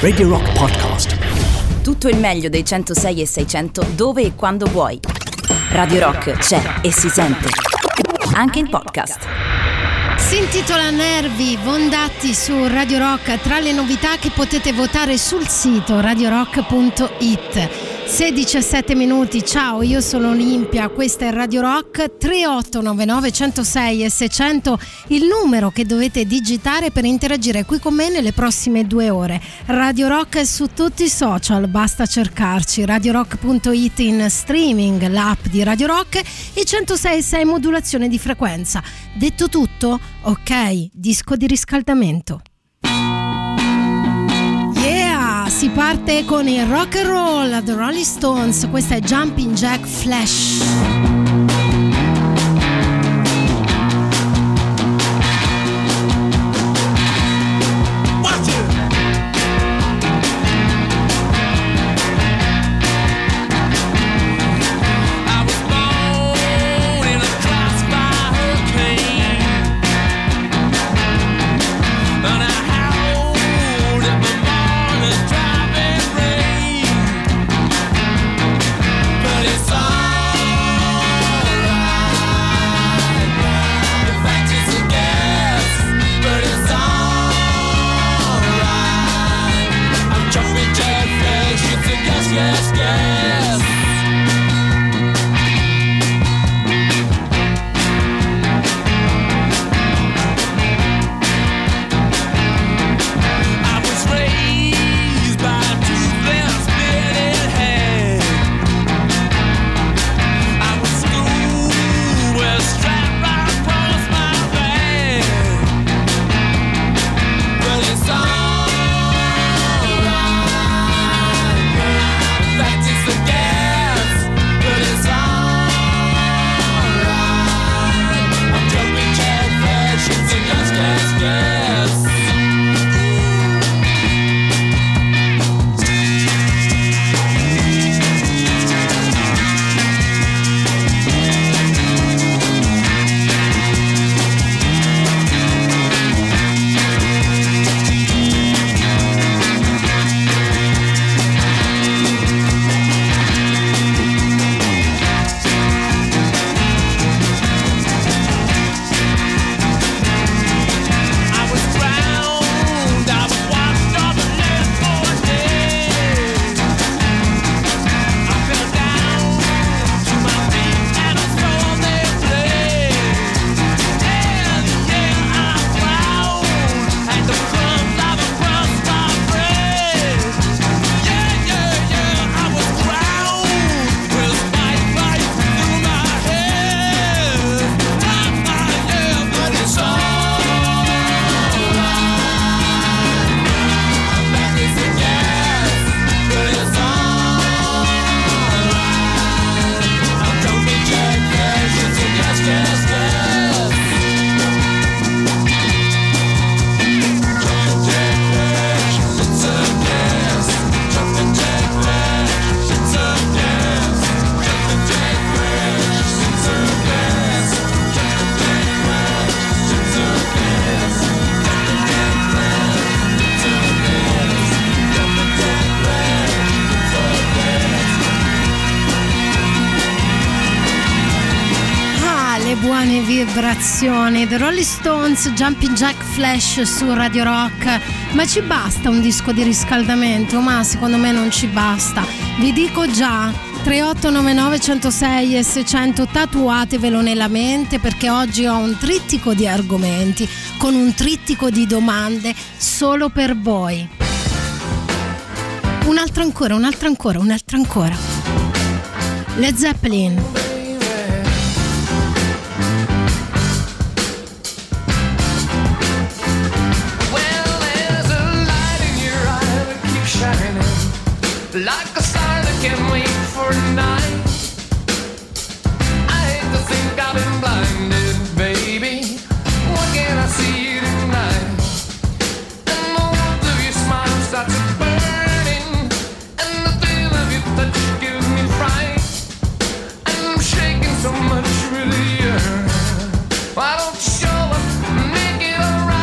Radio Rock Podcast. Tutto il meglio dei 106 e 600 dove e quando vuoi. Radio Rock c'è e si sente anche in podcast. Si intitola Nervi, Bondatti su Radio Rock, tra le novità che potete votare sul sito radiorock.it. 16-17 minuti, ciao, io sono Olimpia, questa è Radio Rock. 3899 106 e 600 il numero che dovete digitare per interagire qui con me nelle prossime 2 ore. Radio Rock è su tutti i social, basta cercarci, radiorock.it in streaming, l'app di Radio Rock e 106.6 modulazione di frequenza. Detto tutto, ok, disco di riscaldamento. Si parte con il rock and roll, The Rolling Stones, questa è Jumpin' Jack Flash. The Rolling Stones, Jumpin' Jack Flash su Radio Rock. Ma ci basta un disco di riscaldamento? Ma secondo me non ci basta. Vi dico già, 3899 106 e 600, tatuatevelo nella mente, perché oggi ho un trittico di argomenti con un trittico di domande solo per voi. Un'altra ancora, un'altra ancora, un'altra ancora. Led Zeppelin. Like a star that can't wait for night. I hate to think I've been blinded, baby. What can I see tonight? And the warmth of your smile starts burning, and the thrill of your touch gives me fright. And I'm shaking so much, really hurt. Why don't you show up and make it alright?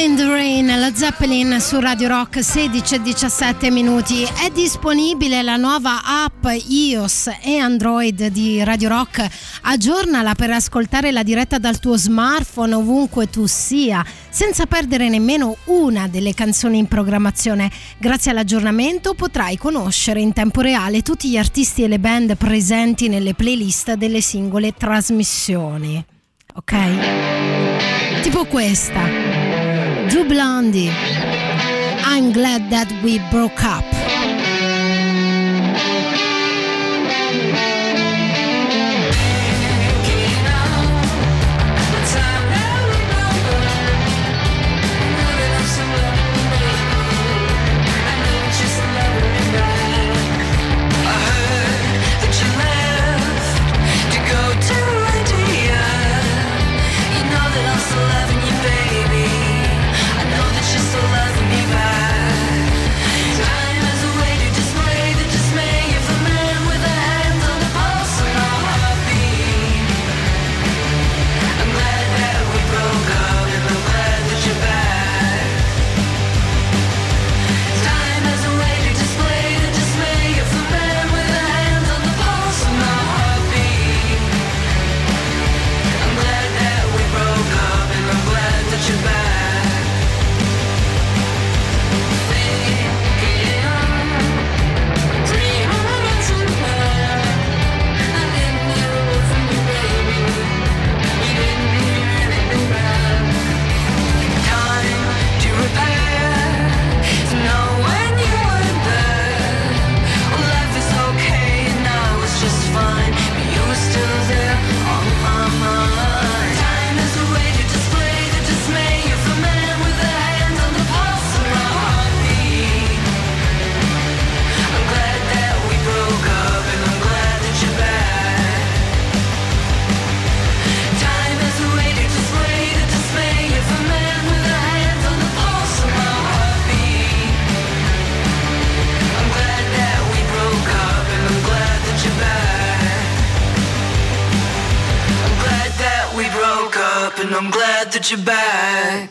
All in the Rain, Led Zeppelin su Radio Rock. 16:17 È disponibile la nuova app iOS e Android di Radio Rock. Aggiornala per ascoltare la diretta dal tuo smartphone ovunque tu sia, senza perdere nemmeno una delle canzoni in programmazione. Grazie all'aggiornamento potrai conoscere in tempo reale tutti gli artisti e le band presenti nelle playlist delle singole trasmissioni. Ok? Tipo questa. Do Blondie. I'm glad that we broke up.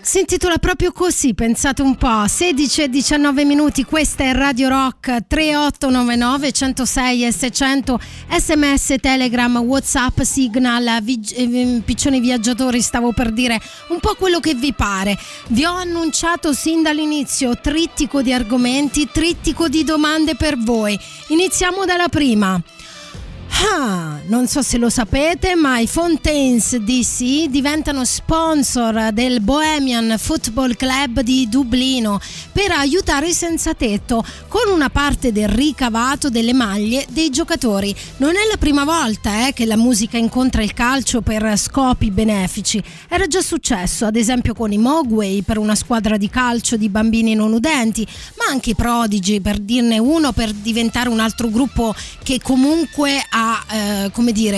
Si intitola proprio così, pensate un po'. 16:19 Questa è Radio Rock. 3899 106 600 SMS, Telegram, WhatsApp, Signal, piccioni viaggiatori, stavo per dire, un po' quello che vi pare. Vi ho annunciato sin dall'inizio trittico di argomenti, trittico di domande per voi. Iniziamo dalla prima. Ah, non so se lo sapete, ma i Fontaines DC diventano sponsor del Bohemian Football Club di Dublino per aiutare i senza tetto con una parte del ricavato delle maglie dei giocatori. Non è la prima volta che la musica incontra il calcio per scopi benefici. Era già successo, ad esempio, con i Mogwai per una squadra di calcio di bambini non udenti, ma anche i Prodigy, per dirne uno, per diventare un altro gruppo che comunque ha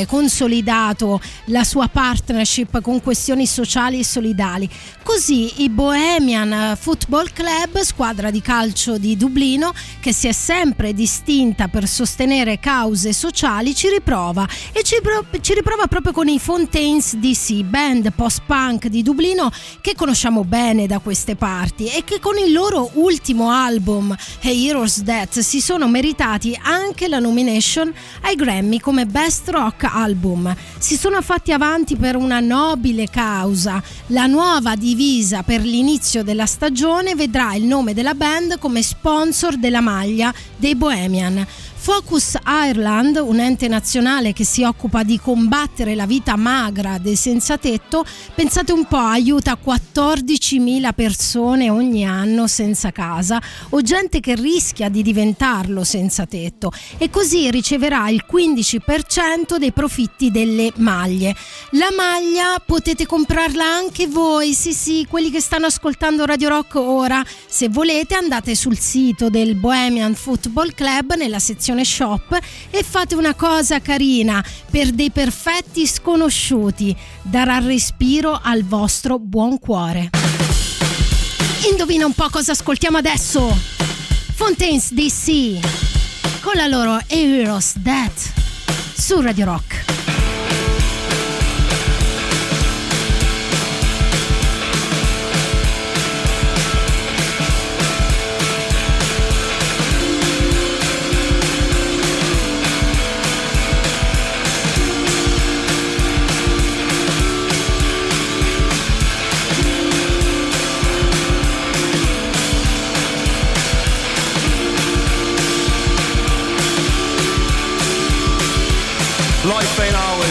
consolidato la sua partnership con questioni sociali e solidali. Così i Bohemian Football Club, squadra di calcio di Dublino che si è sempre distinta per sostenere cause sociali, ci riprova proprio con i Fontaines DC, band post-punk di Dublino che conosciamo bene da queste parti e che con il loro ultimo album Hero's Death si sono meritati anche la nomination ai Grammy come Best Rock Album. Si sono fatti avanti per una nobile causa. La nuova divisa per l'inizio della stagione vedrà il nome della band come sponsor della maglia dei Bohemian. Focus Ireland, un ente nazionale che si occupa di combattere la vita magra dei senzatetto, pensate un po', aiuta 14.000 persone ogni anno senza casa o gente che rischia di diventarlo senza tetto, e così riceverà il 15% dei profitti delle maglie. La maglia potete comprarla anche voi, sì, quelli che stanno ascoltando Radio Rock ora. Se volete andate sul sito del Bohemian Football Club nella sezione shop e fate una cosa carina per dei perfetti sconosciuti: darà respiro al vostro buon cuore. Indovina un po' cosa ascoltiamo adesso. Fontaines DC con la loro Hero's Death su Radio Rock.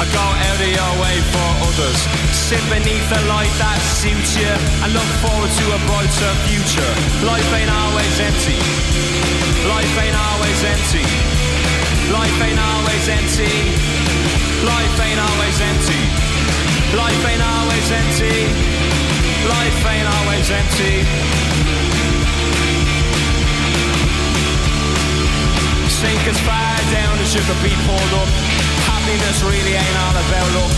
I go out of your way for others. Sit beneath the light that suits you and look forward to a brighter future. Life ain't always empty. Life ain't always empty. Life ain't always empty. Life ain't always empty. Life ain't always empty. Life ain't always empty. Sink as far down as you could be pulled up. Happiness really ain't all about luck.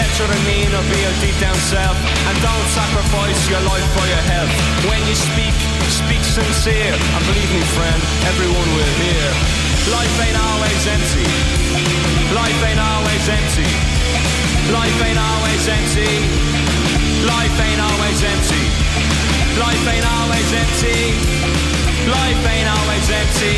Let your demeanor be your deep down self, and don't sacrifice your life for your health. When you speak, speak sincere, and believe me friend, everyone will hear. Life ain't always empty. Life ain't always empty. Life ain't always empty. Life ain't always empty. Life ain't always empty. Life ain't always empty.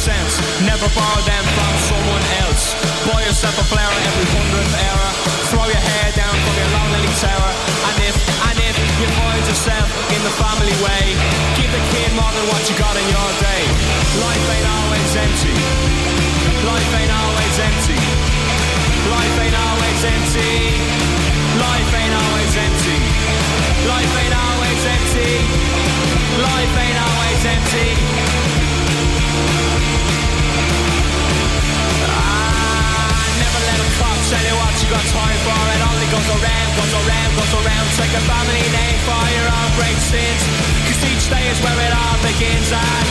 Sense. Never borrow them from someone else. Buy yourself a flower every 100th error. Throw your hair down from your lonely terror. And if you find yourself in the family way, give the kid more than what you got in your day. Life ain't always empty. Life ain't always empty. Life ain't always empty. Life ain't always empty. Life ain't always empty. Life ain't always empty. Tell you what you got time for, it only goes around, goes around, goes around. Take a family name for your own great sins, cause each day is where it all begins. And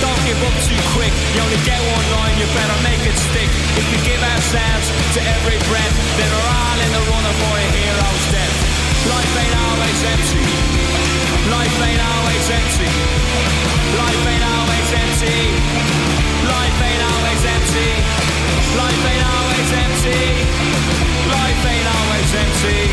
don't give up too quick, you only get one line, you better make it stick. If we give ourselves to every breath, then we're all in the running for a hero's death. Life ain't always empty. Life ain't always empty. Life ain't always empty. Life ain't always empty. Life ain't always empty. Life ain't always empty.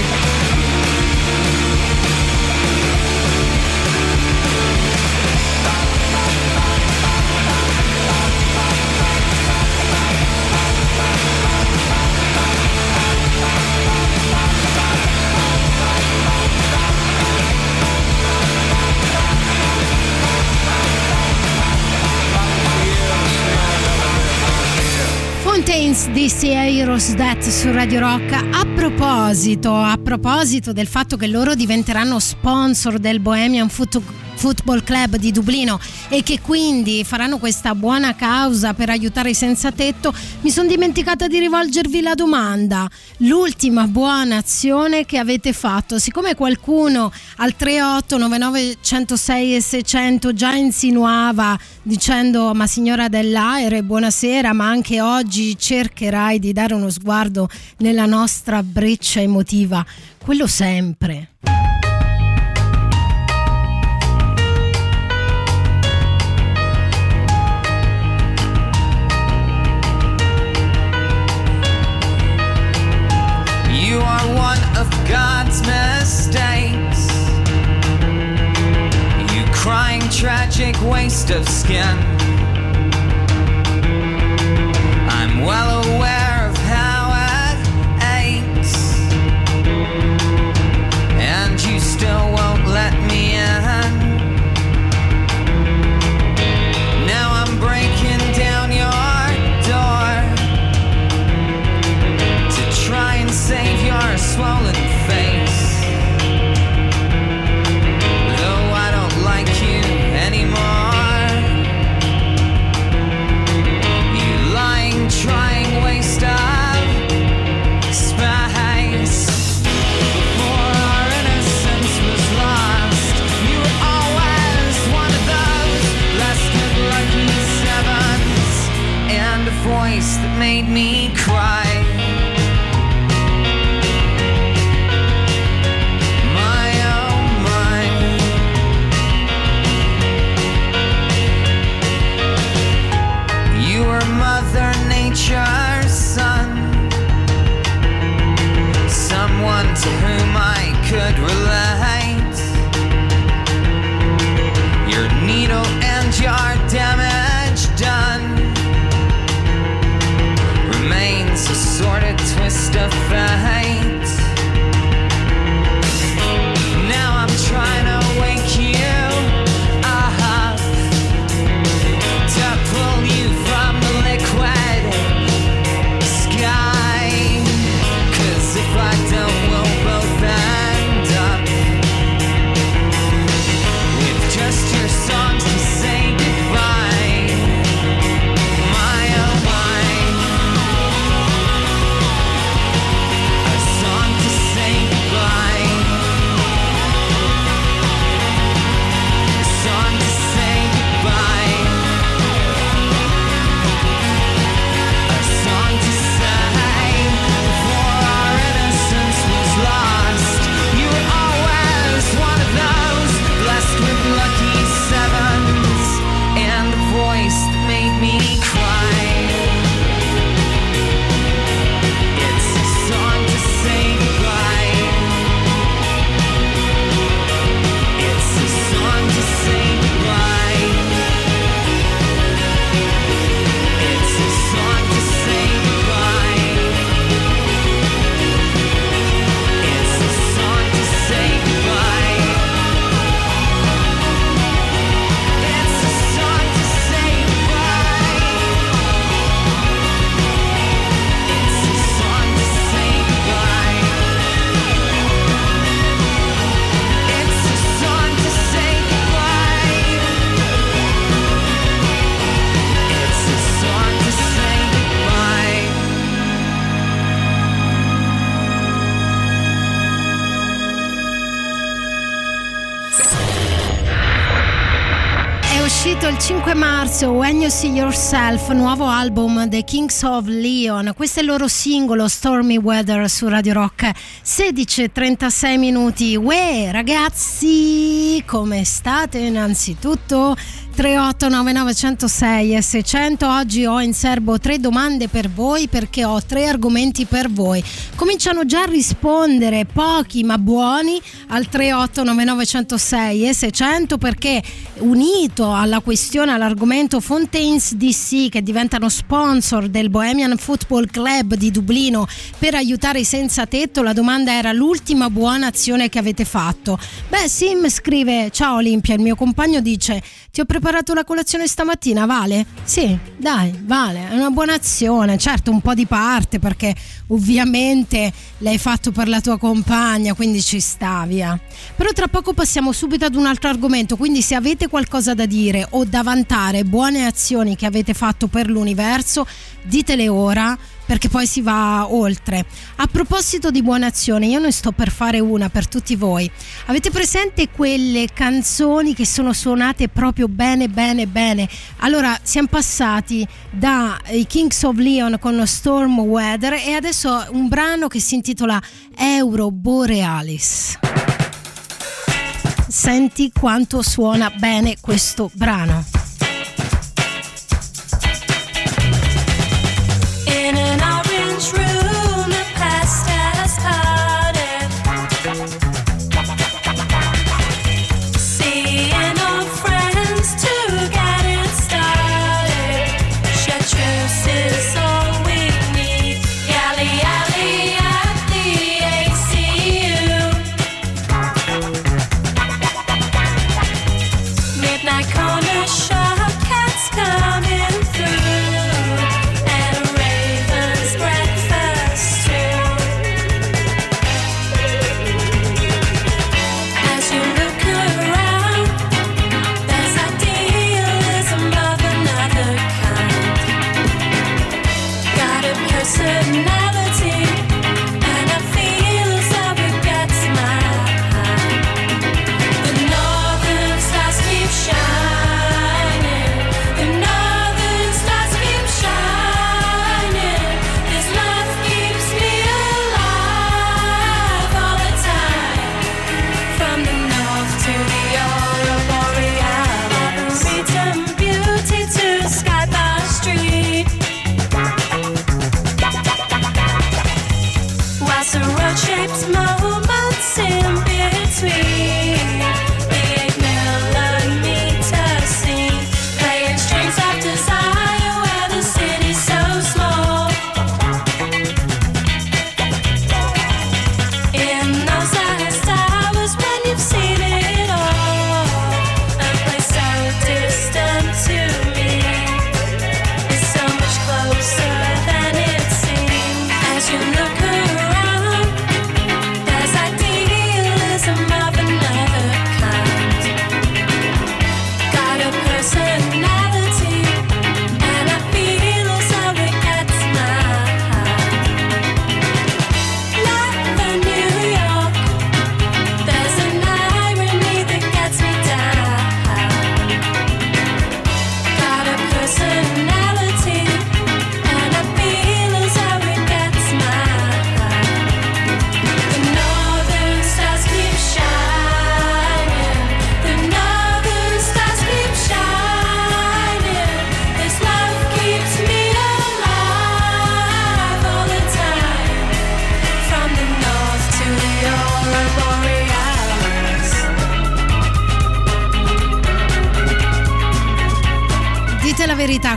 Fontaines DC e Hero's Death su Radio Rock. A proposito del fatto che loro diventeranno sponsor del Bohemian Football Club di Dublino e che quindi faranno questa buona causa per aiutare i senza tetto, mi sono dimenticata di rivolgervi la domanda: l'ultima buona azione che avete fatto? Siccome qualcuno al 38 99 106 e 600 già insinuava dicendo ma signora dell'Aere buonasera, ma anche oggi cercherai di dare uno sguardo nella nostra breccia emotiva, quello sempre. You are one of God's mistakes. You crying tragic waste of skin. I'm well aware of how it aches, and you still won't let me in. Now I'm breaking down your save your swollen face. Though I don't like you anymore. You lying, trying, wasting. to whom I could relate. Your needle and your damage done remains a sort of twist of fate. Now I'm trying to wake you. Il 5 marzo When You See Yourself, nuovo album The Kings of Leon, questo è il loro singolo Stormy Weather su Radio Rock. 16:36 minuti. Uè ragazzi, come state innanzitutto? 3899 106 e 600. Oggi ho in serbo tre domande per voi, perché ho tre argomenti per voi. Cominciano già a rispondere, pochi ma buoni, al 3899 106 e 600, perché unito alla questione, all'argomento Fontaines DC, che diventano sponsor del Bohemian Football Club di Dublino per aiutare i senza tetto, la domanda era: l'ultima buona azione che avete fatto? Beh, Sim scrive: ciao Olimpia, il mio compagno dice ti ho preparato la colazione stamattina, vale? Sì, dai, vale, è una buona azione, certo un po' di parte, perché ovviamente l'hai fatto per la tua compagna, quindi ci sta, via. Però tra poco passiamo subito ad un altro argomento, quindi se avete qualcosa da dire o da vantare, buone azioni che avete fatto per l'universo, ditele ora, perché poi si va oltre. A proposito di buone azioni, io ne sto per fare una per tutti voi. Avete presente quelle canzoni che sono suonate proprio bene, bene, bene? Allora, siamo passati dai Kings of Leon con Storm Weather e adesso un brano che si intitola Euro Borealis. Senti quanto suona bene questo brano. Midnight corner show.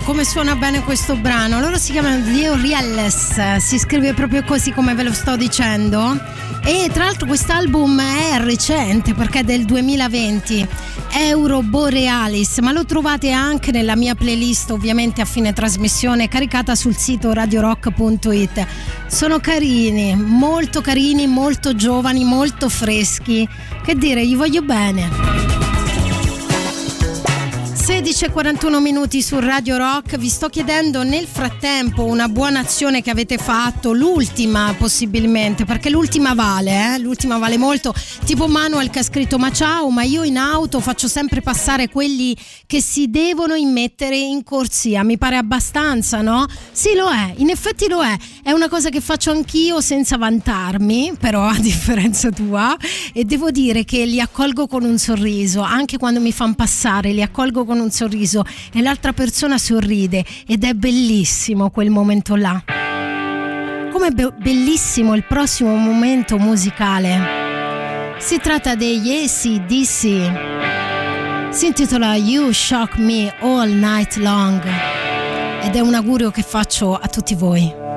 Come suona bene questo brano? Loro si chiamano Dio Rielles, si scrive proprio così come ve lo sto dicendo, e tra l'altro quest'album è recente perché è del 2020, Euro Borealis, ma lo trovate anche nella mia playlist, ovviamente a fine trasmissione, caricata sul sito radiorock.it. Sono carini, molto carini, molto giovani, molto freschi, che dire, gli voglio bene. 16:41 minuti su Radio Rock. Vi sto chiedendo nel frattempo una buona azione che avete fatto, l'ultima possibilmente, perché l'ultima vale molto, tipo Manuel che ha scritto: ma ciao, ma io in auto faccio sempre passare quelli che si devono immettere in corsia, mi pare abbastanza, no? Sì, lo è, in effetti lo è una cosa che faccio anch'io senza vantarmi, però a differenza tua, e devo dire che li accolgo con un sorriso, anche quando mi fanno passare li accolgo con un sorriso e l'altra persona sorride, ed è bellissimo quel momento là, come bellissimo il prossimo momento musicale. Si tratta degli AC/DC, si intitola You Shock Me All Night Long ed è un augurio che faccio a tutti voi. America!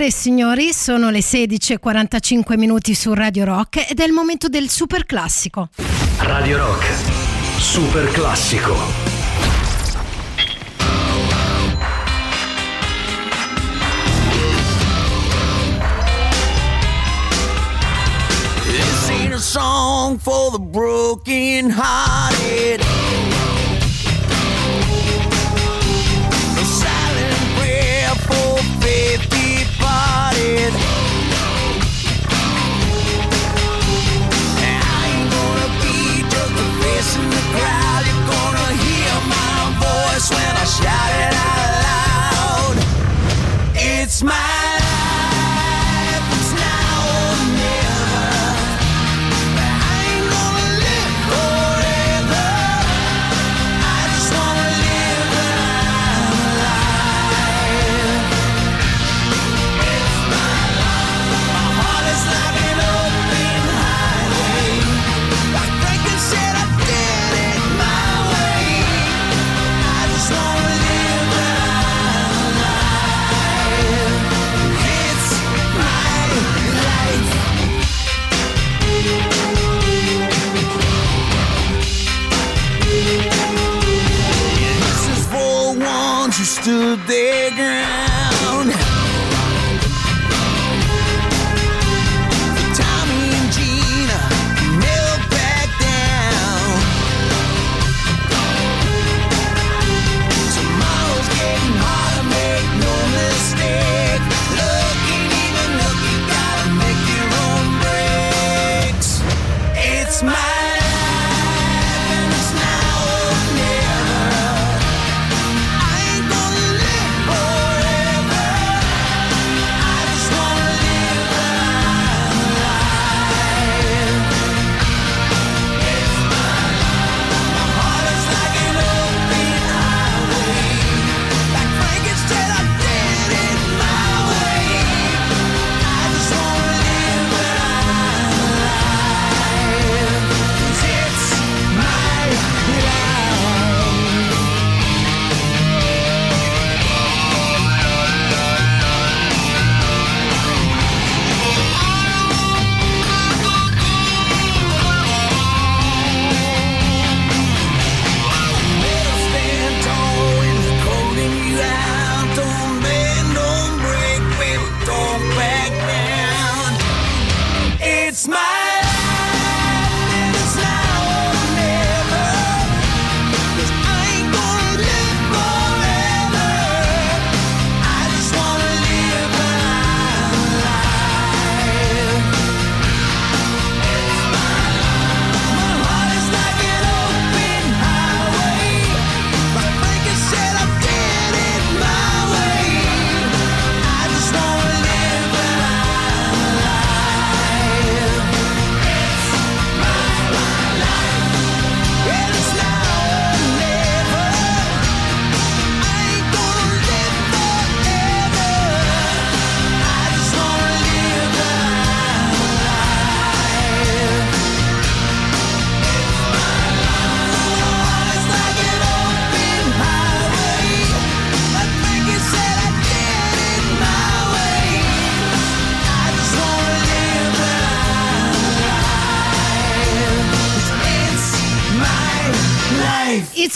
signore e signori, sono le 16:45 su Radio Rock ed è il momento del super classico. Radio Rock, super classico. Song for the broken hearted, a silent prayer for faith departed. I ain't gonna be just a face in the crowd. You're gonna hear my voice when I shout it out loud. It's my life, it's now or never. You stood their ground. Tommy and Gina never backed down. Tomorrow's getting harder, make no mistake. Look ain't even look, you gotta make your own breaks. It's my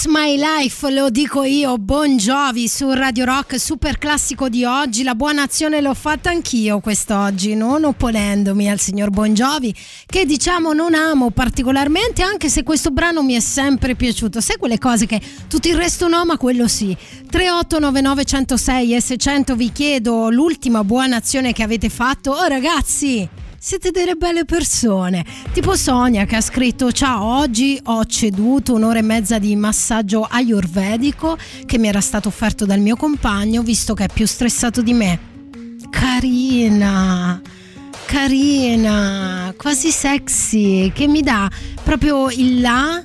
My Life, lo dico io, Bon Jovi su Radio Rock, super classico di oggi. La buona azione l'ho fatta anch'io quest'oggi, non opponendomi al signor Bon Jovi, che diciamo non amo particolarmente, anche se questo brano mi è sempre piaciuto. Sai quelle cose che tutto il resto no, ma quello sì. 3899 106 e 600, vi chiedo l'ultima buona azione che avete fatto. Oh ragazzi, siete delle belle persone, tipo Sonia che ha scritto: ciao, oggi ho ceduto un'ora e mezza di massaggio ayurvedico che mi era stato offerto dal mio compagno, visto che è più stressato di me. Carina, quasi sexy, che mi dà proprio il là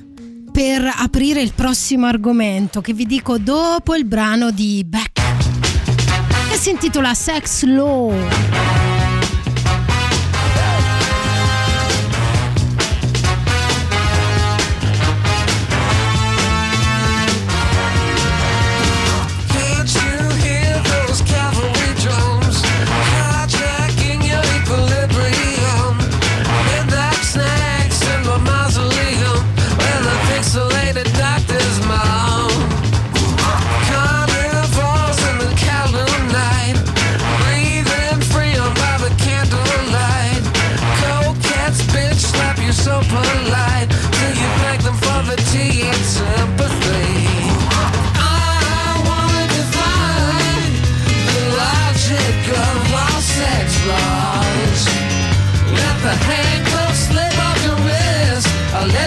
per aprire il prossimo argomento, che vi dico dopo il brano di Beck, che si intitola Sex Law.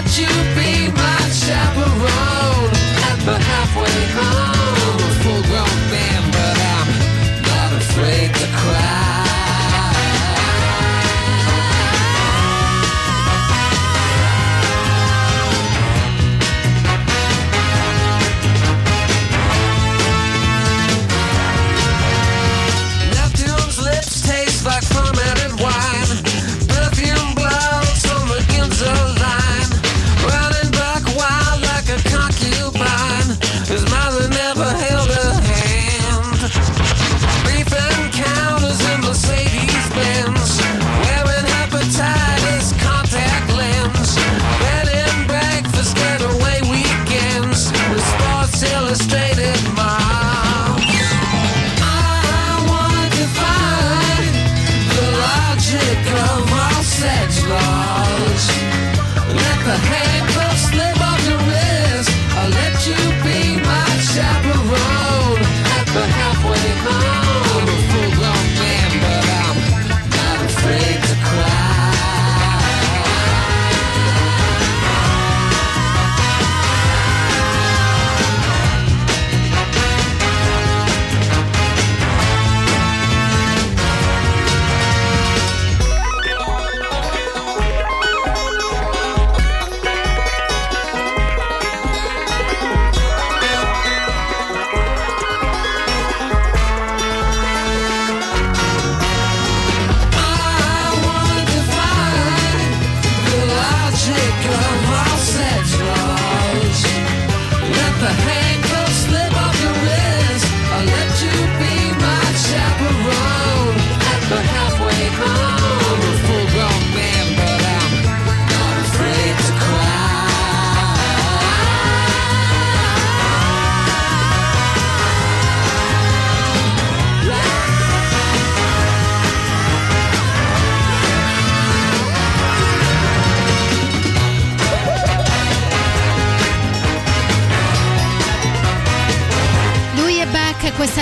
that you be my chaperone at the halfway home. I'm a full-grown man, but I'm not afraid to cry.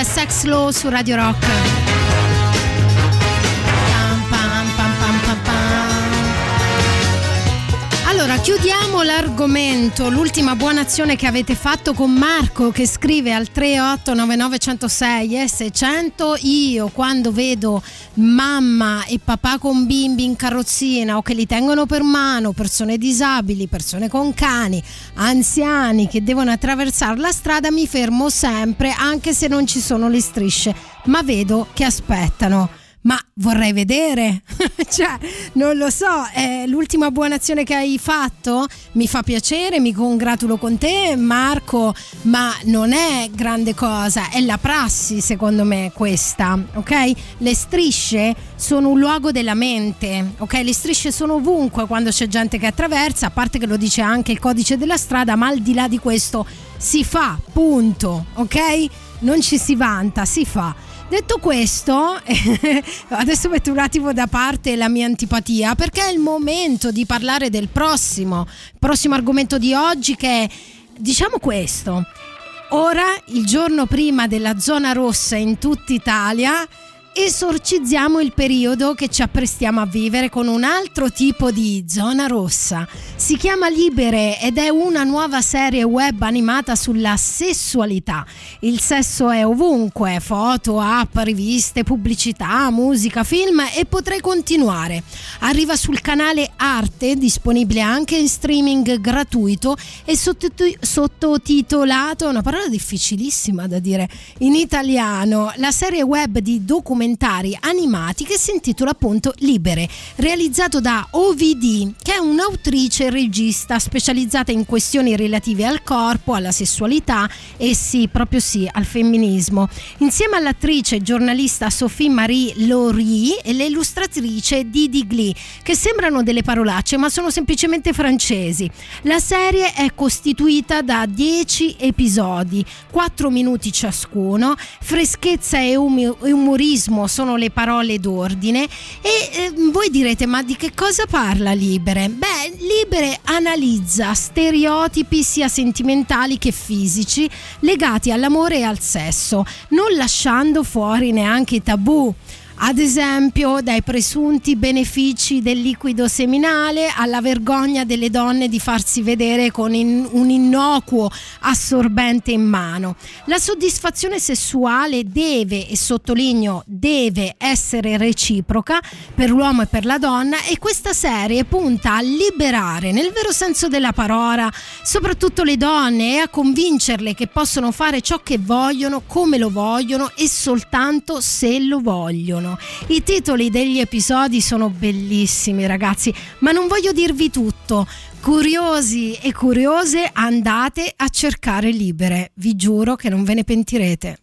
Sex Law su Radio Rock. Pam, pam, pam, pam, pam, pam. Allora chiudiamo l'argomento, l'ultima buona azione che avete fatto con Marco che scrive al 3899 106 S 100. Io quando vedo mamma e papà con bimbi in carrozzina o che li tengono per mano, persone disabili, persone con cani, anziani che devono attraversare la strada, mi fermo sempre anche se non ci sono le strisce, ma vedo che aspettano. Ma vorrei vedere, cioè non lo so, è l'ultima buona azione che hai fatto, mi fa piacere, mi congratulo con te Marco, ma non è grande cosa, è la prassi secondo me questa, ok? Le strisce sono un luogo della mente, ok? Le strisce sono ovunque quando c'è gente che attraversa, a parte che lo dice anche il codice della strada, ma al di là di questo si fa, punto, ok? Non ci si vanta, si fa. Detto questo, adesso metto un attimo da parte la mia antipatia perché è il momento di parlare del prossimo argomento di oggi che è, diciamo questo, ora il giorno prima della zona rossa in tutta Italia esorcizziamo il periodo che ci apprestiamo a vivere con un altro tipo di zona rossa. Si chiama Libere ed è una nuova serie web animata sulla sessualità. Il sesso è ovunque, foto, app, riviste, pubblicità, musica, film e potrei continuare. Arriva sul canale Arte, disponibile anche in streaming gratuito e sottotitolato, una parola difficilissima da dire, in italiano, la serie web di documentari animati che si intitola appunto Libere, realizzato da OVD, che è un'autrice e regista specializzata in questioni relative al corpo, alla sessualità e sì, proprio sì, al femminismo. Insieme all'attrice e giornalista Sophie Marie Laurie e l'illustratrice Didi Glee, che sembrano delle parolacce ma sono semplicemente francesi. La serie è costituita da 10 episodi, 4 minuti ciascuno, freschezza e umorismo sono le parole d'ordine e voi direte ma di che cosa parla Libere? Beh, Libere analizza stereotipi sia sentimentali che fisici legati all'amore e al sesso, non lasciando fuori neanche i tabù. ad esempio dai presunti benefici del liquido seminale alla vergogna delle donne di farsi vedere con un innocuo assorbente in mano. La soddisfazione sessuale deve, e sottolineo deve, essere reciproca per l'uomo e per la donna, e questa serie punta a liberare nel vero senso della parola soprattutto le donne e a convincerle che possono fare ciò che vogliono, come lo vogliono e soltanto se lo vogliono. I titoli degli episodi sono bellissimi, ragazzi, ma non voglio dirvi tutto. Curiosi e curiose, andate a cercare Libere, vi giuro che non ve ne pentirete.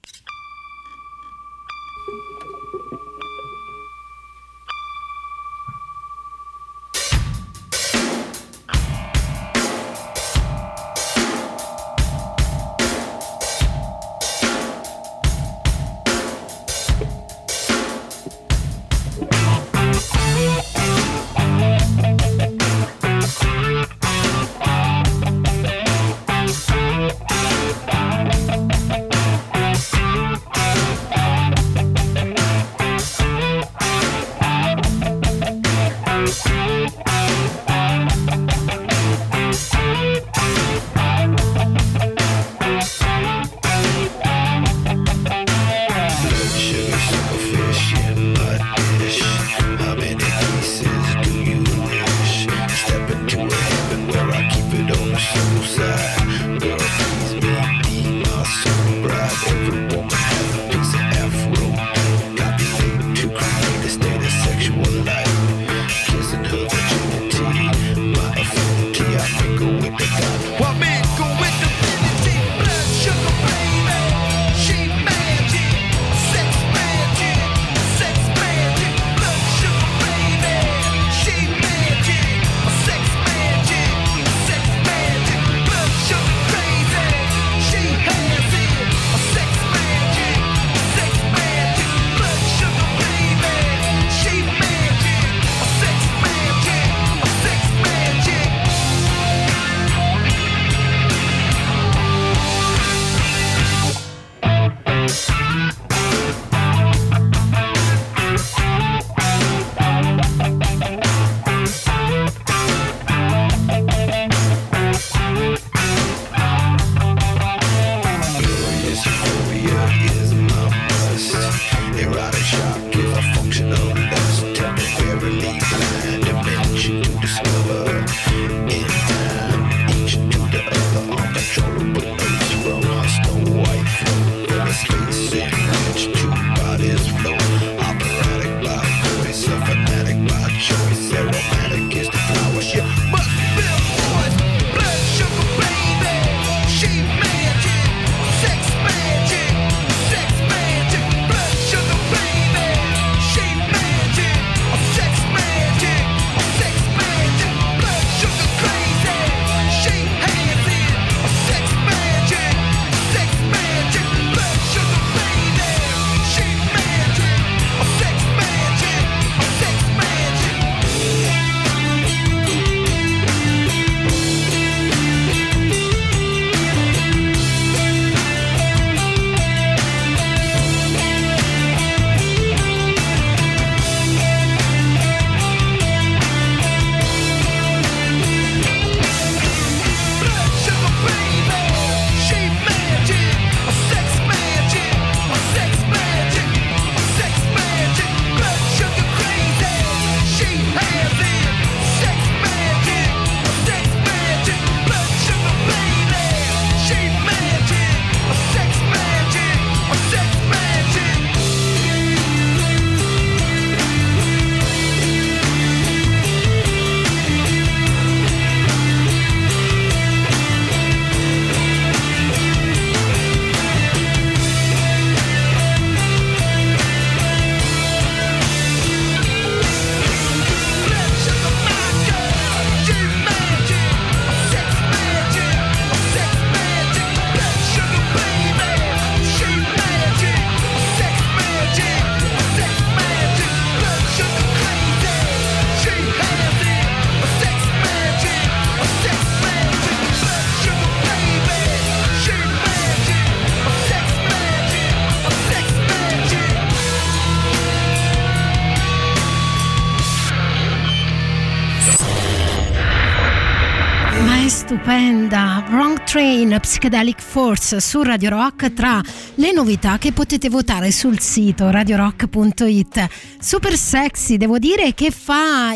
stupenda Wrong Train Psychedelic Force su Radio Rock, tra le novità che potete votare sul sito radiorock.it. Super sexy, devo dire che fa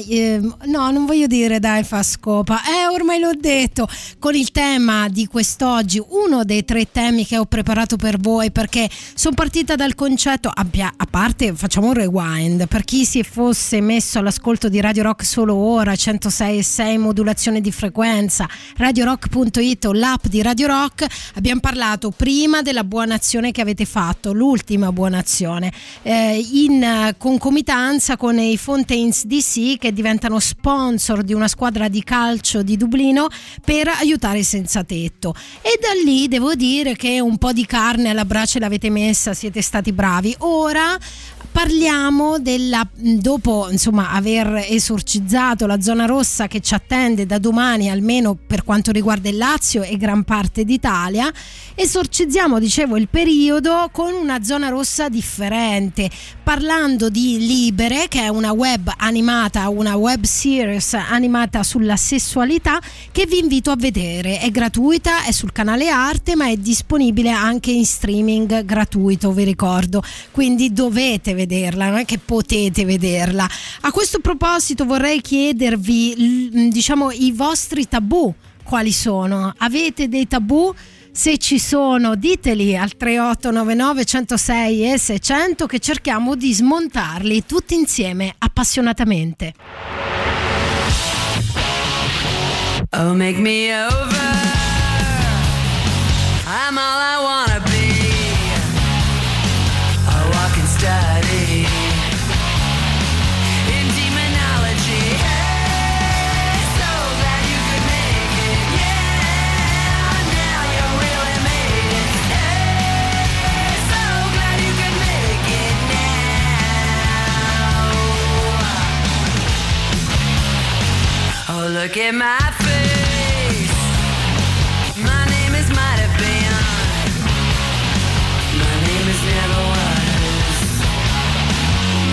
no, non voglio dire dai fa scopa, ormai l'ho detto, con il tema di quest'oggi, uno dei tre temi che ho preparato per voi, perché sono partita dal concetto, a parte facciamo un rewind per chi si fosse messo all'ascolto di Radio Rock solo ora, 106.6 modulazione di frequenza, radiorock.it o l'app di Radio Rock. Abbiamo parlato prima della buona azione che avete fatto, l'ultima buona azione, in concomitanza con i Fontaines DC, che diventano sponsor di una squadra di calcio di Dublino per aiutare i senza tetto, e da lì devo dire che un po' di carne alla brace l'avete messa, siete stati bravi. Ora parliamo della, dopo insomma aver esorcizzato la zona rossa che ci attende da domani, almeno per quanto riguarda il Lazio e gran parte d'Italia, esorcizziamo, dicevo, il periodo con una zona rossa differente, parlando di Libere, che è una web animata, una web series animata sulla sessualità, che vi invito a vedere, è gratuita, è sul canale Arte, ma è disponibile anche in streaming gratuito, vi ricordo, quindi dovete vederla, non è che potete vederla. A questo proposito vorrei chiedervi, diciamo, i vostri tabù quali sono? Avete dei tabù? Se ci sono, diteli al 3899 106 e 600, che cerchiamo di smontarli tutti insieme appassionatamente. Oh, make me over, I'm all I wanna be, I walk and study in demonology, hey, so glad you could make it, yeah, now you really made it, hey, so glad you could make it now. Oh, look at my face, my name is might have been, my name is never was,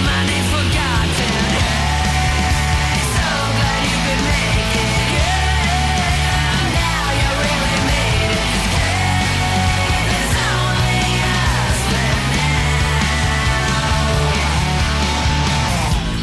my name forgotten, hey, so glad you could make it, yeah, now you really made it, hey, there's only us left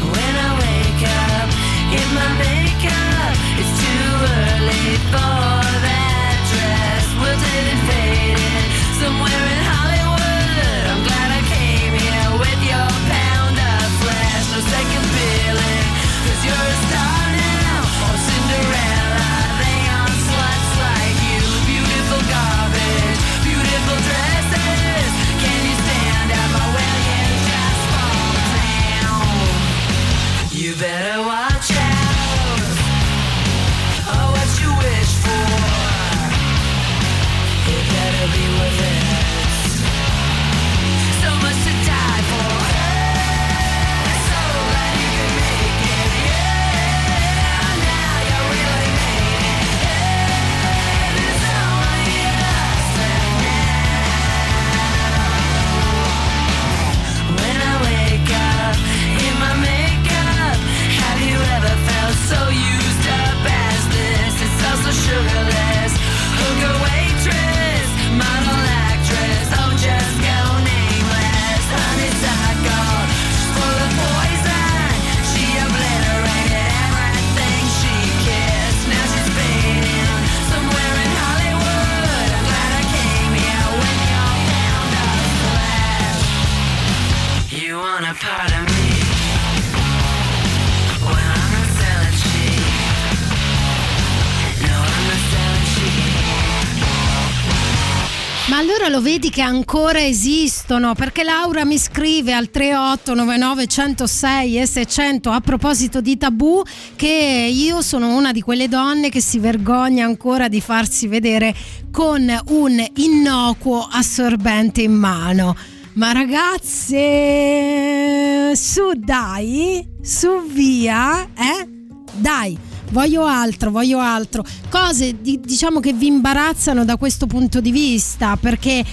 now. When I wake up, if my makeup is too early for that dress, we'll did it fade in somewhere in Hollywood. I'm glad I came here with your pound of flesh, no second feeling, 'cause you're a star now, oh Cinderella. They aren't sluts like you, beautiful garbage, beautiful dresses. Can you stand up, or will you just fall down? You better watch out. So used up as this, it's also sugarless, hooker waitress, model actress, oh just go nameless, honeysuckle, she's full of poison, she obliterated everything she kissed, now she's fading somewhere in Hollywood, I'm glad I came here with your pound of flesh. You want a part of me? Ma allora lo vedi che ancora esistono, perché Laura mi scrive al 3899 106 e 600, a proposito di tabù, che io sono una di quelle donne che si vergogna ancora di farsi vedere con un innocuo assorbente in mano. Ma ragazze, su dai, su via, dai! voglio altro, cose diciamo che vi imbarazzano da questo punto di vista, perché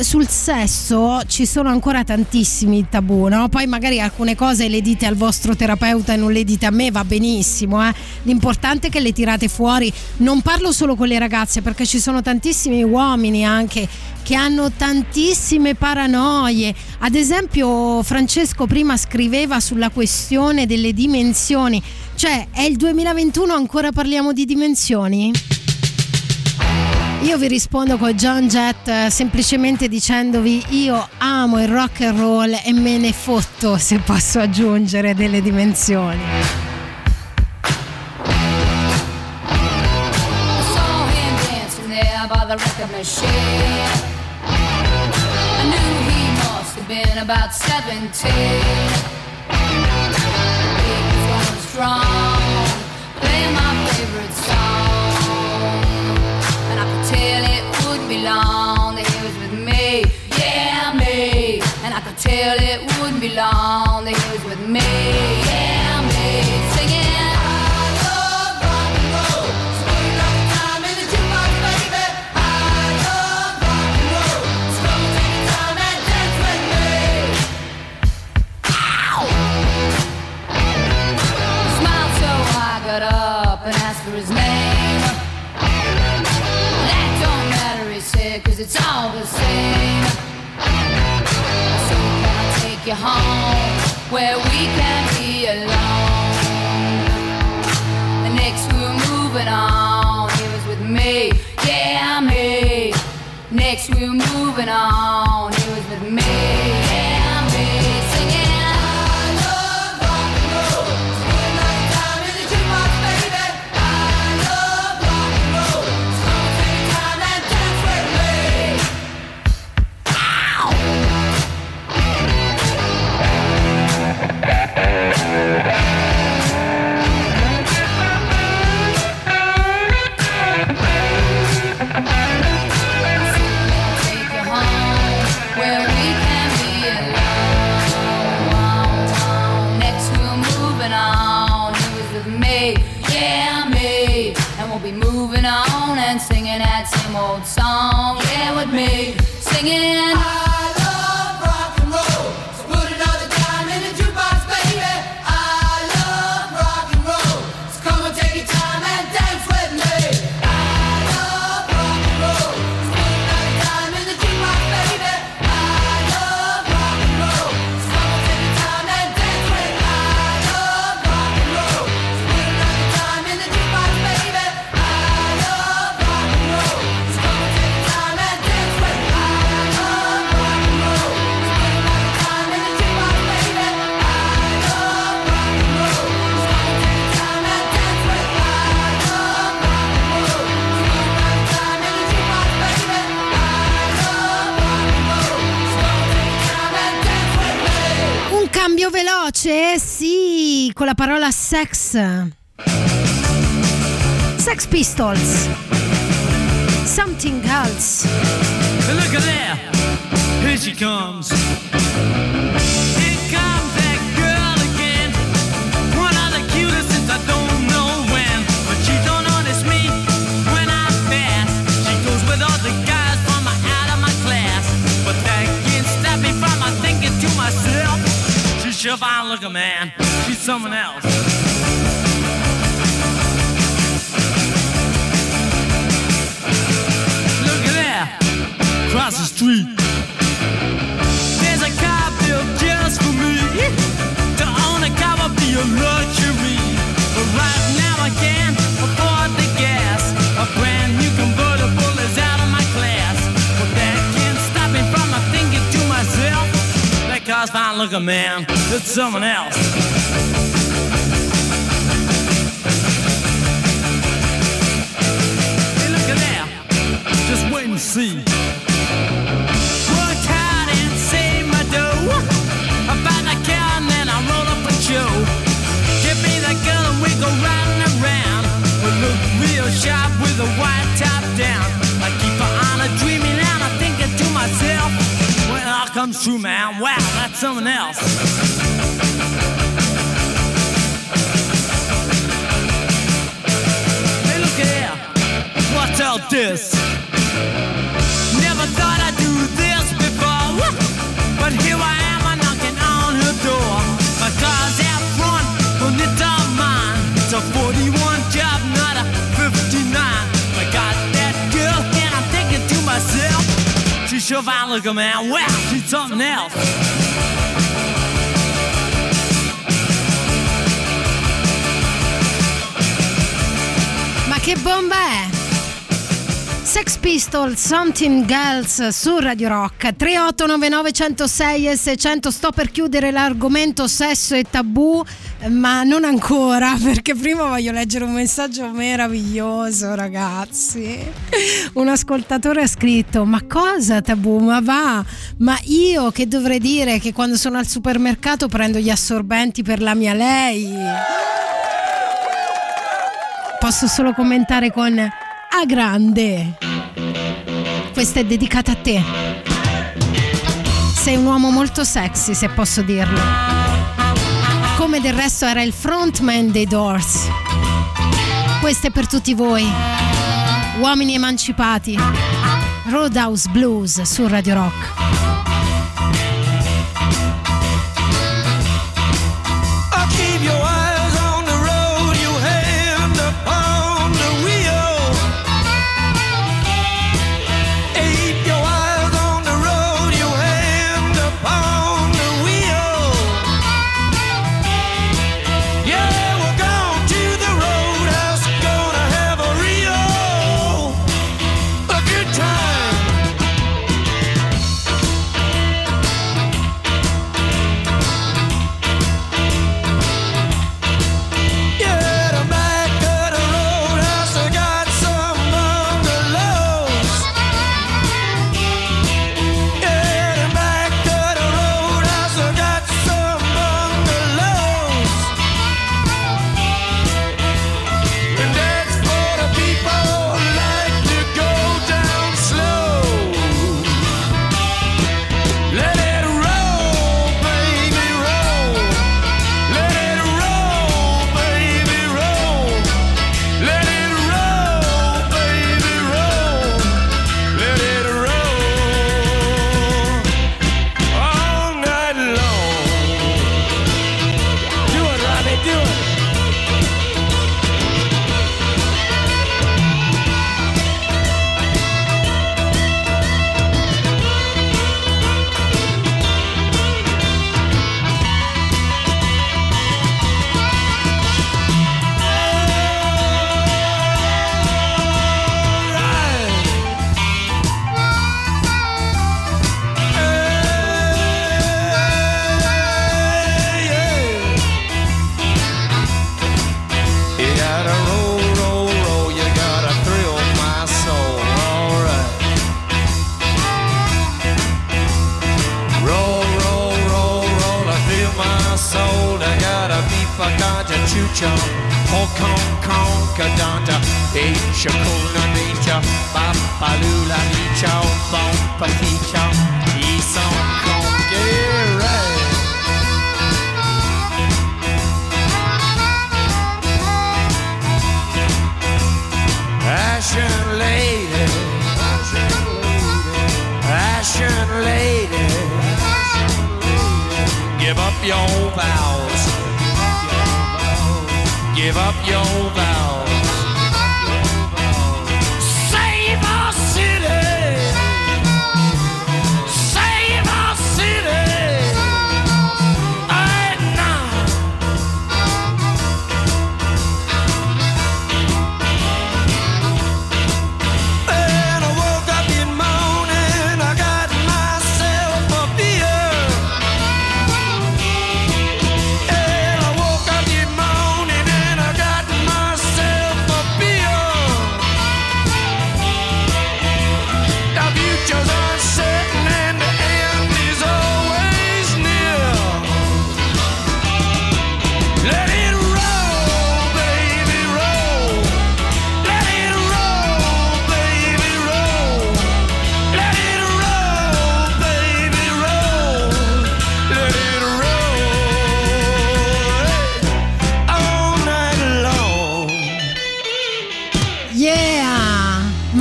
sul sesso ci sono ancora tantissimi tabù, no? Poi magari alcune cose le dite al vostro terapeuta e non le dite a me, va benissimo, l'importante è che le tirate fuori. Non parlo solo con le ragazze, perché ci sono tantissimi uomini anche che hanno tantissime paranoie. Ad esempio Francesco prima scriveva sulla questione delle dimensioni, cioè è il 2021, ancora parliamo di dimensioni? Io vi rispondo con John Jett, semplicemente dicendovi: io amo il rock and roll e me ne fotto, se posso aggiungere, delle dimensioni. Been about 17. Big strong, playing my favorite song, and I could tell it would be long that he was with me, yeah me. And I could tell it would be long that he was with me, yeah me. Singing, I love rock and roll, so you got the time in the jukebox, baby. I love rock and roll, so take your time and dance with me. Up and asked for his name. That don't matter, he said, cause it's all the same. So can I take you home where we can be alone? The next we're moving on, he was with me, yeah me. Next we're moving on, he was with me, yeah me. Singing, singing that same old song, yeah, with me, singing, I love rock and roll, so put another dime in the jukebox, baby. I love rock and roll, so come and take your time and dance with me. I love rock and roll, so put another dime in the jukebox, baby. I love rock and roll, so come and take your time and dance with me. I love rock and roll, so put another dime in the jukebox, baby. I love cambio veloce, sì, con la parola Sex Pistols, Something Girls. Look at there, here she comes. Here comes that girl again, one of the cutest since I don't know when. But she don't notice me when I pass. She goes with all the guys from out of my class, but that can't stop me from my thinking to myself. She's a fine looking man, she's someone else. Look at that, across the street. There's a car built just for me. To own a car would be a luxury, but right now I can't afford the gas. A brand new convertible is out of my class, but that can't stop me from my thinking to myself. Cause fine looking man, it's someone else. Hey, look at that, just wait and see. Work hard and save my dough. I buy the car and then I roll up a show. Give me the gun and we go riding around. We look real sharp with a white top down. I keep her on a dreaming and I'm thinking to myself, when all comes true, man, wow, that's someone else. about this. Never thought I'd do this before, but here I am, I'm knocking on her door. My car's out front, and it's all mine. It's a 41 job, not a 59. I got that girl, and I'm thinking to myself, she's sure fine looking, man. Wow, she's something else. Ma che bomba è? Sex Pistols, Something Girls su Radio Rock. 3899 106 e 600. Sto per chiudere l'argomento sesso e tabù, ma non ancora, perché prima voglio leggere un messaggio meraviglioso, ragazzi. Un ascoltatore ha scritto: ma cosa tabù? Ma va, ma io che dovrei dire che quando sono al supermercato prendo gli assorbenti per la mia lei? Posso solo commentare con "a grande". Questa è dedicata a te. Sei un uomo molto sexy, se posso dirlo. Come del resto era il frontman dei Doors. Questa è per tutti voi, uomini emancipati. Roadhouse Blues su Radio Rock.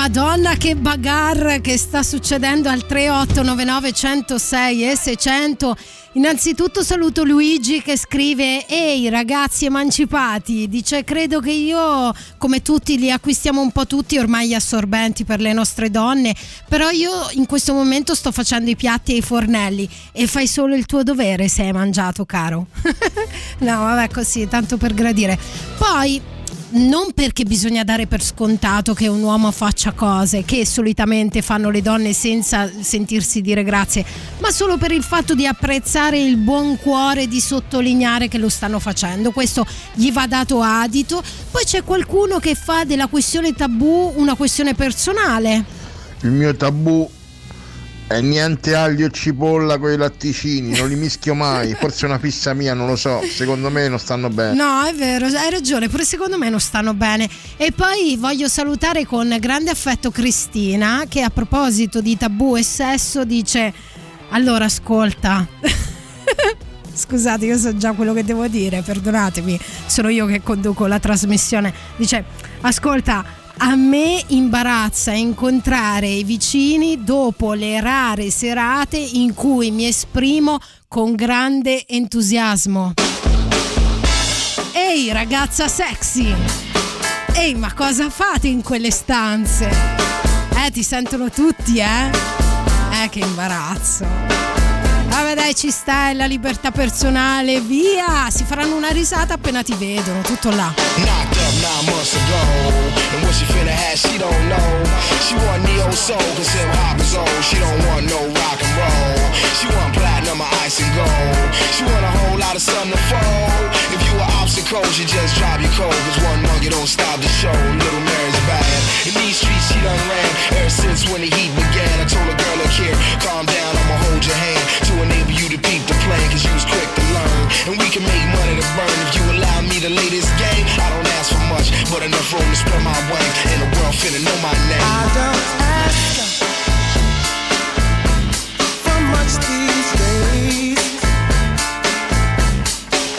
Madonna che bagarre che sta succedendo al 3899 106 e 600. Innanzitutto saluto Luigi che scrive: ehi ragazzi emancipati, dice credo che io come tutti li acquistiamo un po' tutti ormai gli assorbenti per le nostre donne, però io in questo momento sto facendo i piatti e i fornelli e fai solo il tuo dovere se hai mangiato, caro. No vabbè, così tanto per gradire. Poi non perché bisogna dare per scontato che un uomo faccia cose che solitamente fanno le donne senza sentirsi dire grazie, ma solo per il fatto di apprezzare il buon cuore di sottolineare che lo stanno facendo, questo gli va dato adito. Poi c'è qualcuno che fa della questione tabù una questione personale. Il mio tabù è niente aglio e cipolla con i latticini, non li mischio mai, forse è una fissa mia, non lo so, secondo me non stanno bene. No, è vero, hai ragione, pure secondo me non stanno bene. E poi voglio salutare con grande affetto Cristina che a proposito di tabù e sesso dice: allora ascolta, scusate io so già quello che devo dire, perdonatemi, sono io che conduco la trasmissione, dice: ascolta, a me imbarazza incontrare i vicini dopo le rare serate in cui mi esprimo con grande entusiasmo. Ehi ragazza sexy, ehi ma cosa fate in quelle stanze? Ti sentono tutti, eh? Che imbarazzo. Vabbè dai, ci sta, è la libertà personale, via! Si faranno una risata appena ti vedono, tutto là. Knocked up 9 months ago, and what she finna have, she don't know. She want neo soul, cause hip hop is old. She don't want no rock and roll. She want platinum or ice and gold. She want a whole lot of something to fold. If you were obstacles, you just drop your cold. Cause one monkey don't stop the show. Little Mary's bad. In these streets she done ran ever since when the heat began. I told a girl, look here, calm down, I'ma hold your hand. To enable you to peep the plan, cause you was quick to learn, and we can make money to burn. If you allow me to lay this game, I don't ask for much, but enough room to spread my wings, and the world finna know my name. I don't ask for much these days,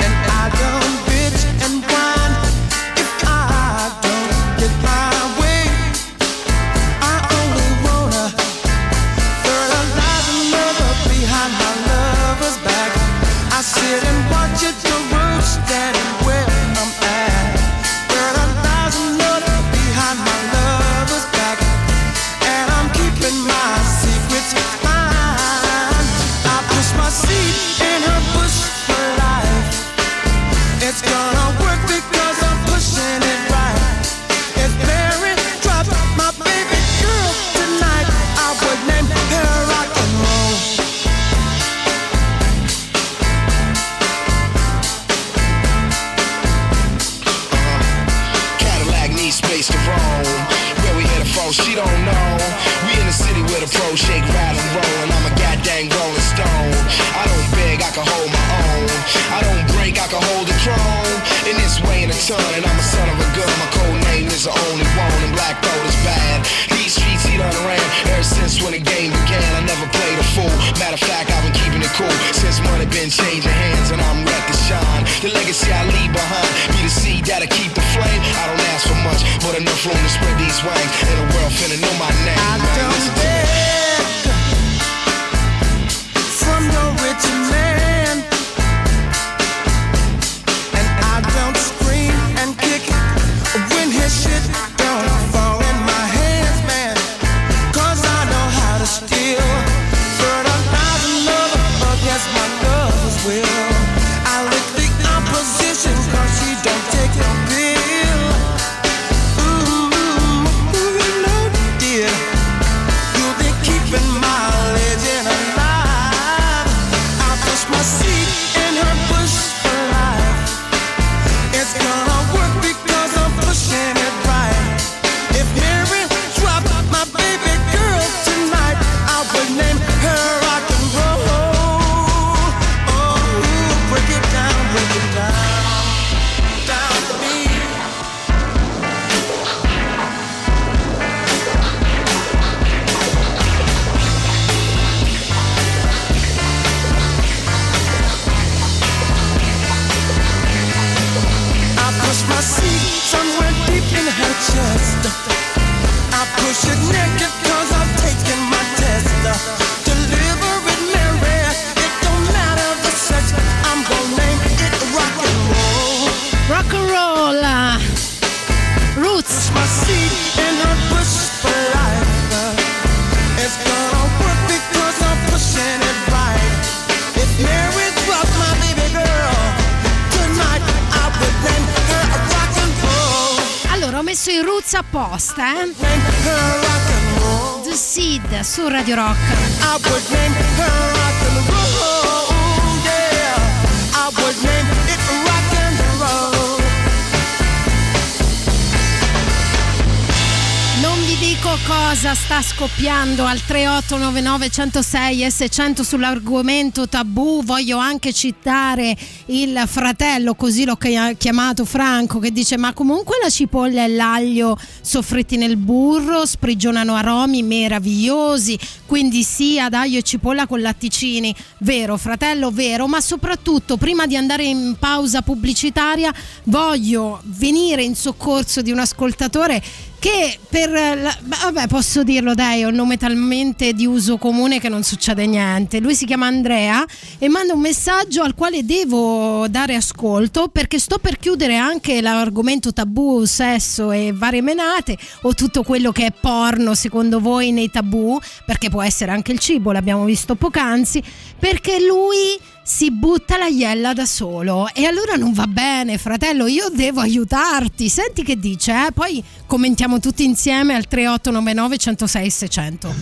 and I don't bitch and whine if I don't get my way. I only wanna fertilize and mother behind my lover's back. I sit and watch it to roost that where I'm at. Fertilize and mother behind my lover's back, and I'm keeping my secrets mine. I push my seed in her bush for life. It's gonna work because I'm pushing it right. If Mary dropped my baby girl tonight, I would name her rock and roll. Cadillac needs space to roam. Where we headed for, she don't know. We in the city where the pros shake, ride and roll, and I'm a goddamn Rolling Stone. I don't beg, I can hold my own. I don't break, I can hold the throne. In this way in a ton, and I'm a son of a gun. My code name is the only one, and black throat is bad. These streets he done ran ever since when the game began. I never played a fool. Matter of fact, I've been keeping it cool since money been changing hands, and I'm ready to shine. The legacy I leave behind be the seed that'll keep the flame. I don't ask for much, but enough room to spread these wings, and the world finna know my name. I don't beg from no rich man, and I don't scream and kick when his shit don't fall in my hands, man. Cause I know how to steal, fertilize another fuck as my lovers will. I lick the opposition cause she don't take no pill. Ooh, you know, dear, you've been keeping my legend alive. I push my seed in her bush for life. It's gonna work because I'm pushing it right. messo i roots apposta, eh? The Seed su Radio Rock. Non vi dico cosa sta scoppiando al 3899 106 e 600 sull'argomento tabù. Voglio anche citare il fratello, così l'ho chiamato, Franco, che dice: ma comunque la cipolla e l'aglio soffritti nel burro sprigionano aromi meravigliosi, quindi sì ad aglio e cipolla con latticini. Vero fratello, vero, ma soprattutto prima di andare in pausa pubblicitaria voglio venire in soccorso di un ascoltatore che per vabbè, posso dirlo, dai, ho un nome talmente di uso comune che non succede niente. Lui si chiama Andrea e manda un messaggio al quale devo dare ascolto, perché sto per chiudere anche l'argomento tabù, sesso e varie menate, o tutto quello che è porno secondo voi nei tabù, perché può essere anche il cibo, l'abbiamo visto poc'anzi, perché lui si butta la iella da solo e allora non va bene, fratello, io devo aiutarti. Senti che dice, eh? Poi commentiamo tutti insieme al 3899 106 600.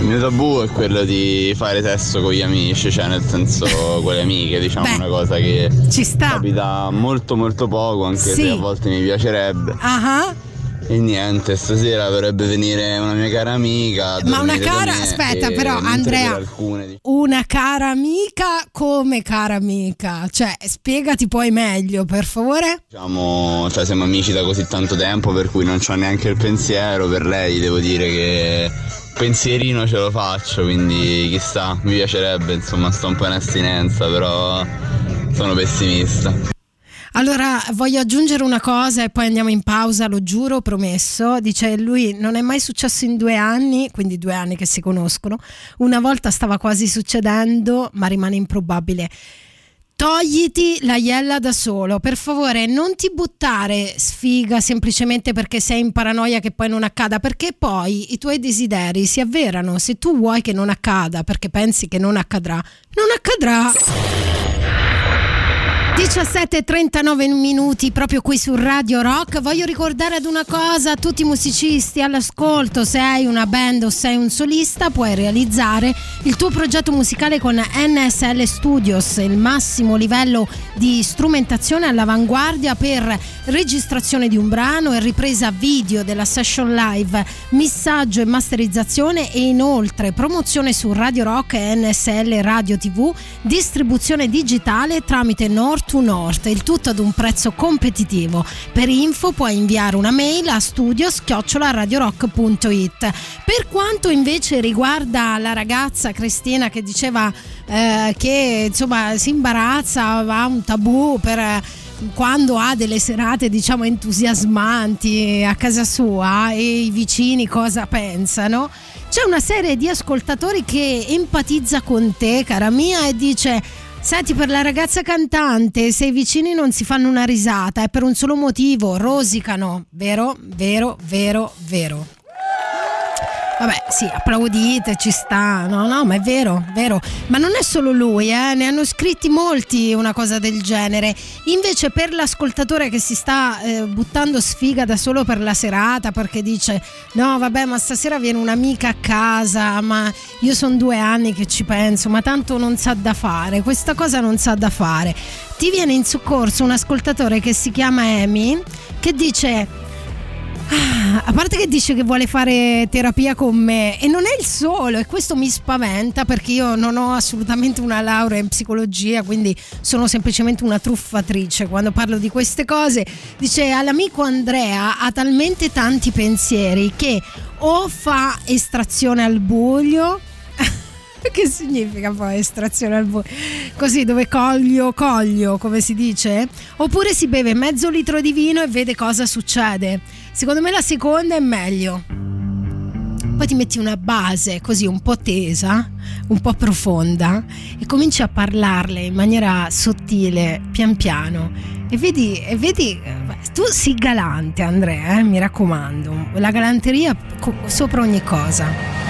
Il mio tabù è quello di fare sesso con gli amici, cioè nel senso con le amiche, diciamo. Beh, una cosa che ci sta, capita molto molto poco, anche sì, se a volte mi piacerebbe. E niente, stasera dovrebbe venire una mia cara amica. Ma una cara, aspetta, però Andrea, una cara amica come cara amica? Cioè, spiegati poi meglio, per favore. Diciamo, cioè, siamo amici da così tanto tempo, per cui non c'ho neanche il pensiero per lei. Devo dire che pensierino ce lo faccio, quindi chissà, mi piacerebbe, insomma, sto un po' in astinenza, però sono pessimista. Allora voglio aggiungere una cosa e poi andiamo in pausa, lo giuro, promesso. Dice lui: non è mai successo in 2 anni, quindi 2 anni che si conoscono. Una volta stava quasi succedendo, ma rimane improbabile. Togliti la iella da solo, per favore, non ti buttare sfiga semplicemente perché sei in paranoia che poi non accada, perché poi i tuoi desideri si avverano. Se tu vuoi che non accada perché pensi che non accadrà, non accadrà. 17:39 proprio qui su Radio Rock. Voglio ricordare ad una cosa a tutti i musicisti all'ascolto: se hai una band o sei un solista, puoi realizzare il tuo progetto musicale con NSL Studios, il massimo livello di strumentazione all'avanguardia per registrazione di un brano e ripresa video della session live, missaggio e masterizzazione, e inoltre promozione su Radio Rock e NSL Radio TV, distribuzione digitale tramite Nord To North, il tutto ad un prezzo competitivo. Per info puoi inviare una mail a studios@radiorock.it. Per quanto invece riguarda la ragazza Cristina che diceva che insomma si imbarazza, ha un tabù per quando ha delle serate, diciamo, entusiasmanti a casa sua e i vicini cosa pensano, c'è una serie di ascoltatori che empatizza con te, cara mia, e dice: senti, per la ragazza cantante, se i vicini non si fanno una risata è per un solo motivo: rosicano. Vero, vero, vero, vero. Vabbè, sì, applaudite, ci sta. No, no, ma è vero, vero. Ma non è solo lui, ne hanno scritti molti una cosa del genere. Invece per l'ascoltatore che si sta buttando sfiga da solo per la serata, perché dice: no, vabbè, ma stasera viene un'amica a casa, ma io sono 2 anni che ci penso, ma tanto non sa da fare, questa cosa non sa da fare. Ti viene in soccorso un ascoltatore che si chiama Amy, che dice: ah, a parte che dice che vuole fare terapia con me, e non è il solo, e questo mi spaventa perché io non ho assolutamente una laurea in psicologia, quindi sono semplicemente una truffatrice quando parlo di queste cose. Dice: all'amico Andrea, ha talmente tanti pensieri che o fa estrazione al buio. Che significa poi estrazione al buio? Così, dove coglio, come si dice? Oppure si beve mezzo litro di vino e vede cosa succede. Secondo me la seconda è meglio. Poi ti metti una base così un po' tesa, un po' profonda, e cominci a parlarle in maniera sottile, pian piano, e vedi tu sii galante, Andrea, mi raccomando, la galanteria sopra ogni cosa.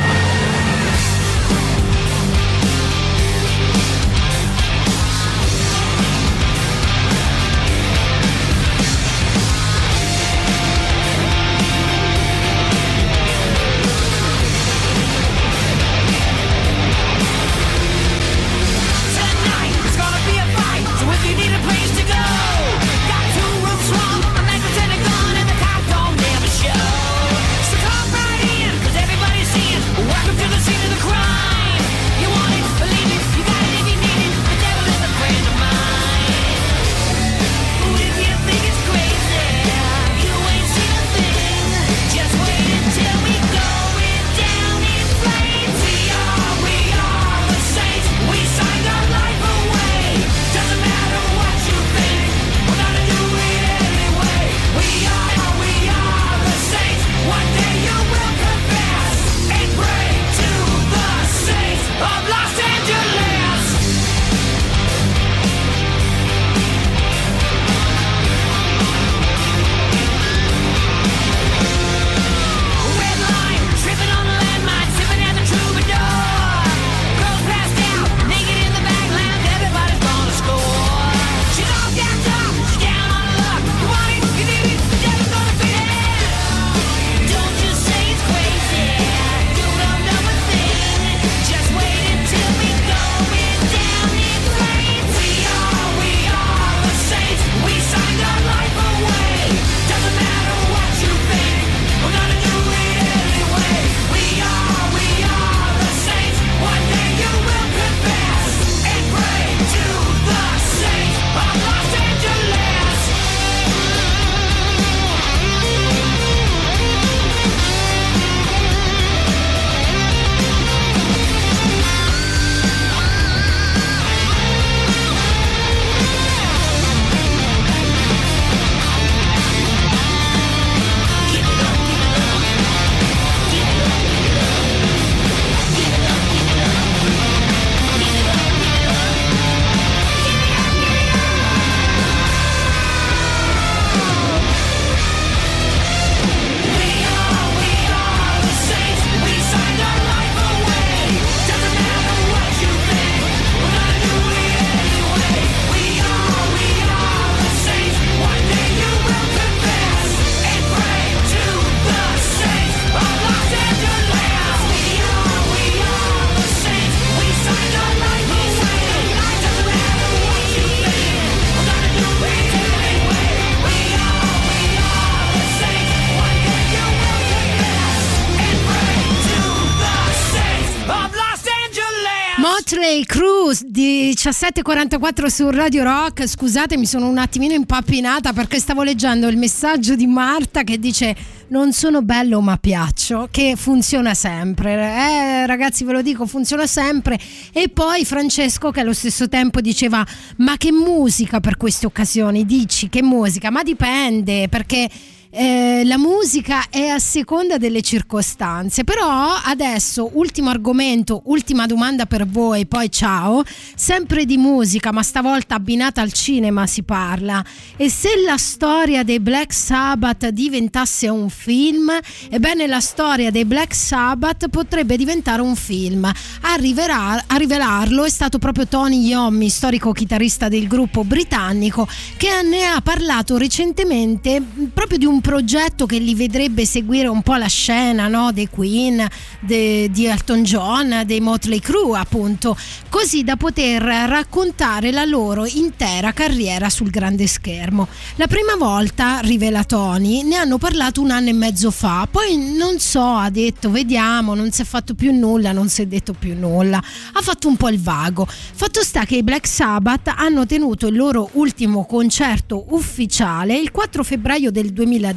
Motley Crue, 17:44 su Radio Rock. Scusate, mi sono un attimino impappinata perché stavo leggendo il messaggio di Marta che dice: non sono bello ma piaccio, che funziona sempre, ragazzi, ve lo dico, funziona sempre. E poi Francesco, che allo stesso tempo diceva: ma che musica per queste occasioni, dici che musica? Ma dipende, perché la musica è a seconda delle circostanze. Però adesso, ultimo argomento, ultima domanda per voi, poi ciao. Sempre di musica, ma stavolta abbinata al cinema, si parla. E se la storia dei Black Sabbath diventasse un film? Ebbene, la storia dei Black Sabbath potrebbe diventare un film. A rivelarlo è stato proprio Tony Iommi, storico chitarrista del gruppo britannico, che ne ha parlato recentemente, proprio di un progetto che li vedrebbe seguire un po' la scena, no? Dei Queen, di Elton John, dei Motley Crue, appunto, così da poter raccontare la loro intera carriera sul grande schermo. La prima volta, rivela Tony, ne hanno parlato 1 anno e mezzo fa, poi non so, ha detto vediamo, non si è fatto più nulla, non si è detto più nulla, ha fatto un po' il vago. Fatto sta che i Black Sabbath hanno tenuto il loro ultimo concerto ufficiale il 4 febbraio del 2017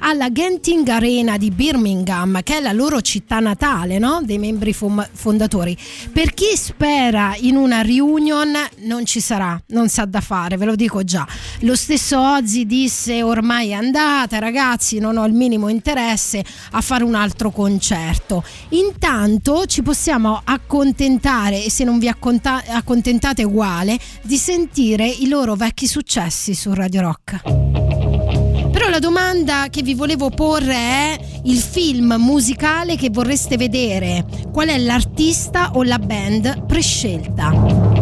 alla Genting Arena di Birmingham, che è la loro città natale, no? Dei membri fondatori. Per chi spera in una reunion, non ci sarà, non sa da fare, ve lo dico già. Lo stesso Ozzy disse: ormai è andata, ragazzi, non ho il minimo interesse a fare un altro concerto. Intanto ci possiamo accontentare, e se non vi accontentate uguale, di sentire i loro vecchi successi su Radio Rock. Però la domanda che vi volevo porre è: il film musicale che vorreste vedere, qual è l'artista o la band prescelta?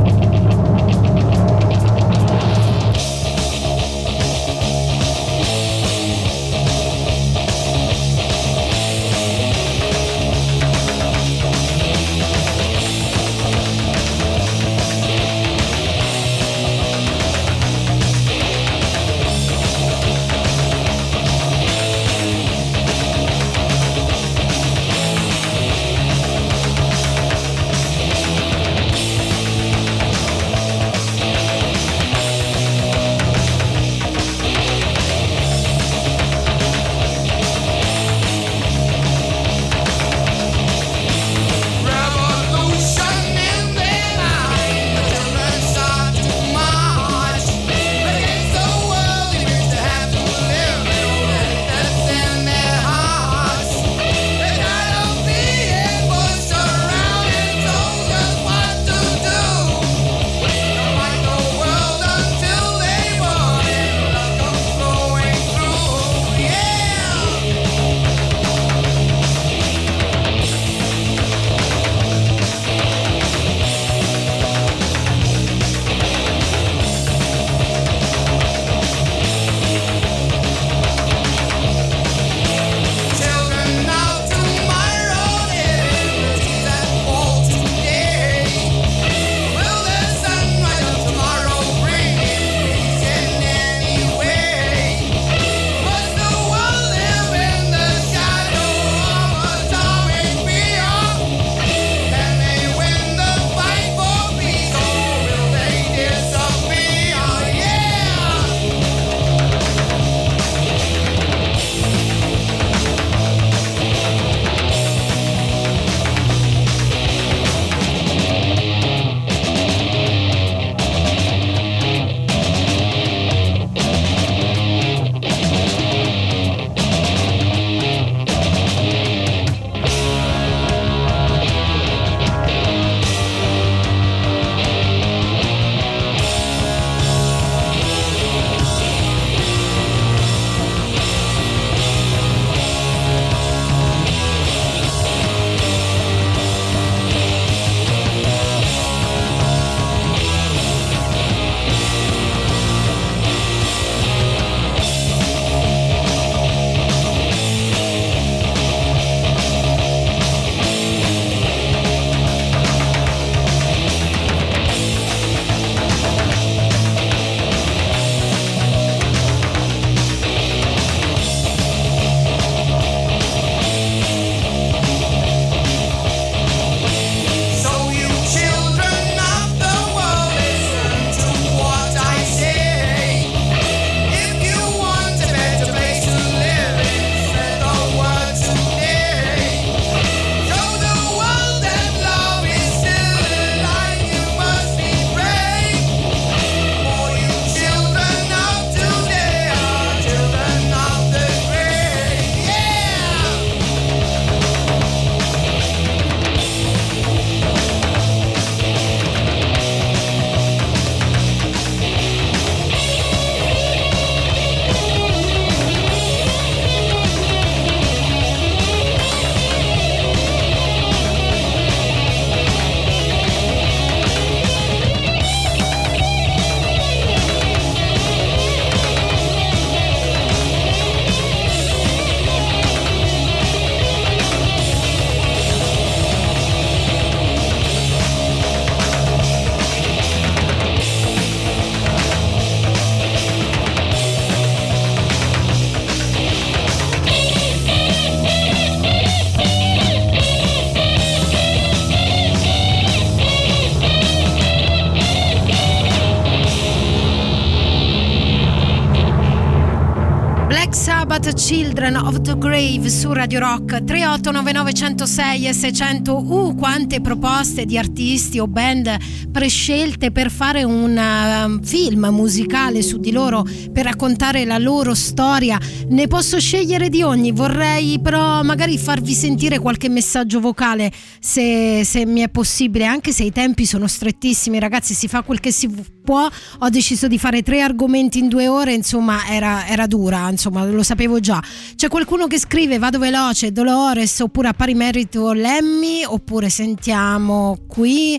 ascoltato Children of the Grave su Radio Rock. 3899 106 e 600. Quante proposte di artisti o band prescelte per fare un film musicale su di loro, per raccontare la loro storia. Ne posso scegliere di ogni, vorrei però magari farvi sentire qualche messaggio vocale se mi è possibile, anche se i tempi sono strettissimi, ragazzi, si fa quel che si può. Ho deciso di fare 3 argomenti in 2 ore, insomma era dura, insomma lo sapevo già. C'è qualcuno che scrive vado veloce, Dolores, oppure a pari merito Lemmy, oppure sentiamo qui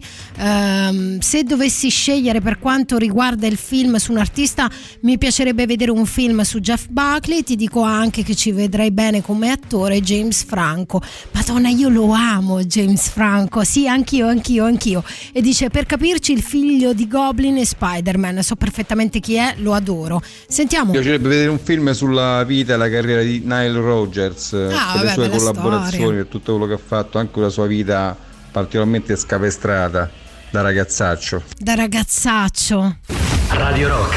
se dovessi scegliere per quanto riguarda il film su un artista, mi piacerebbe vedere un film su Jeff Buckley, ti dico anche che ci vedrei bene come attore James Franco. Madonna, io lo amo James Franco, sì, anch'io. E dice, per capirci, il figlio di Goblin e Spider-Man, so perfettamente chi è, lo adoro. Sentiamo. Mi piacerebbe vedere un film sulla vita e la carriera di Nile Rodgers, per le sue collaborazioni, storia, per tutto quello che ha fatto, anche la sua vita particolarmente scapestrata da ragazzaccio. Radio Rock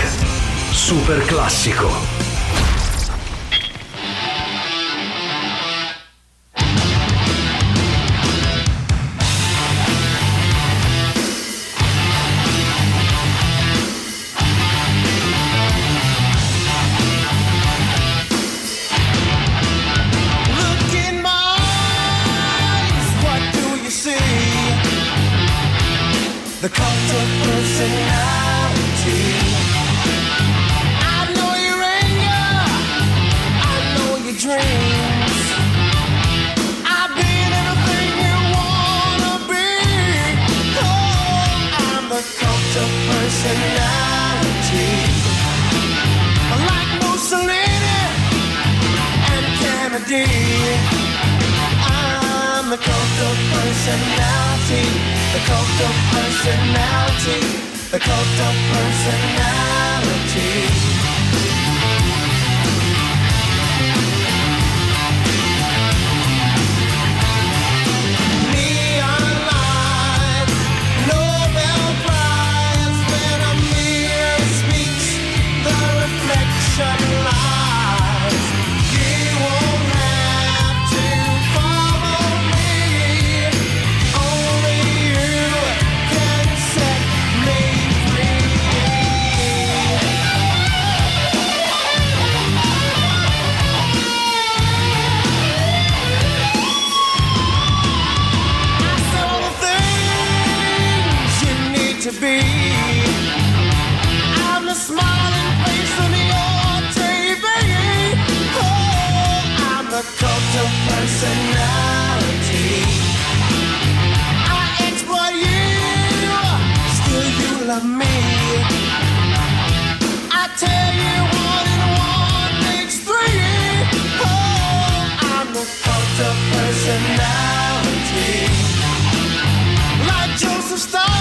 super classico. The cult of personality. I know your anger, I know your dreams. I've been everything you wanna be. Oh, I'm the cult of personality. Like Mussolini and Kennedy, I'm the cult of personality. The cult of personality, the cult of personality. Neon lights, Nobel Prize, when a mirror speaks, the reflection lies. You won't have to follow me. To be, I'm the smiling face on your TV. Oh, I'm the cult of personality. I exploit you, still you love me. I tell you 1 and 1 makes 3. Oh, I'm the cult of personality. Like Joseph Stalin.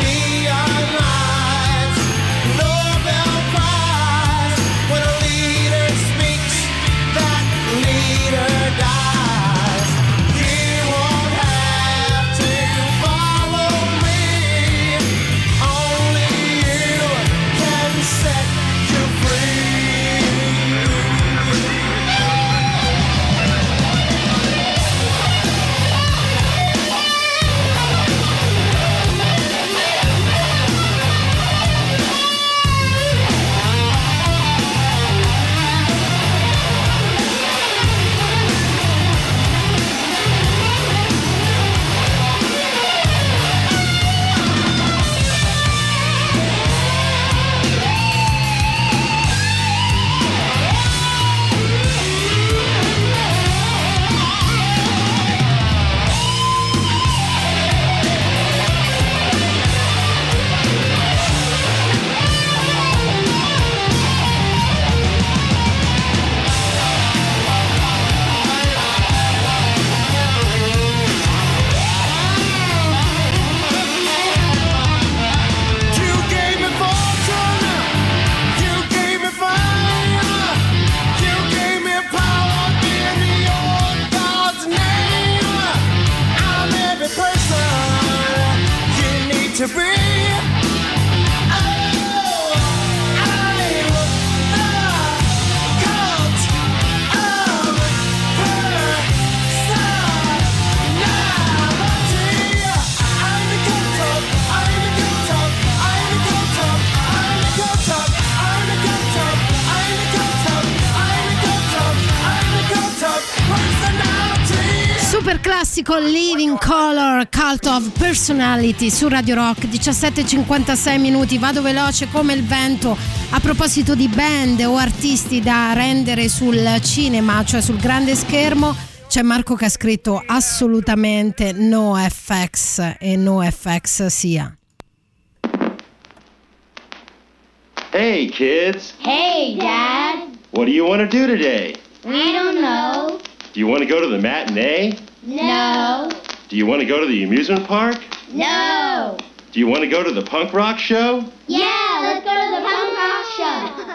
Neon lights, Nobel Prize, when a leader speaks, that leader dies. Set you free. classico Living Color, Cult of Personality su Radio Rock. 17:56, vado veloce come il vento. A proposito di band o artisti da rendere sul cinema, cioè sul grande schermo, c'è Marco che ha scritto assolutamente NoFX, e NoFX sia. Hey kids. Hey Dad. What do you want to do today? I don't know. Do you want to go to the matinee? No. Do you want to go to the amusement park? No. Do you want to go to the punk rock show? Yeah, let's go to the punk rock show.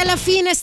Alla fine è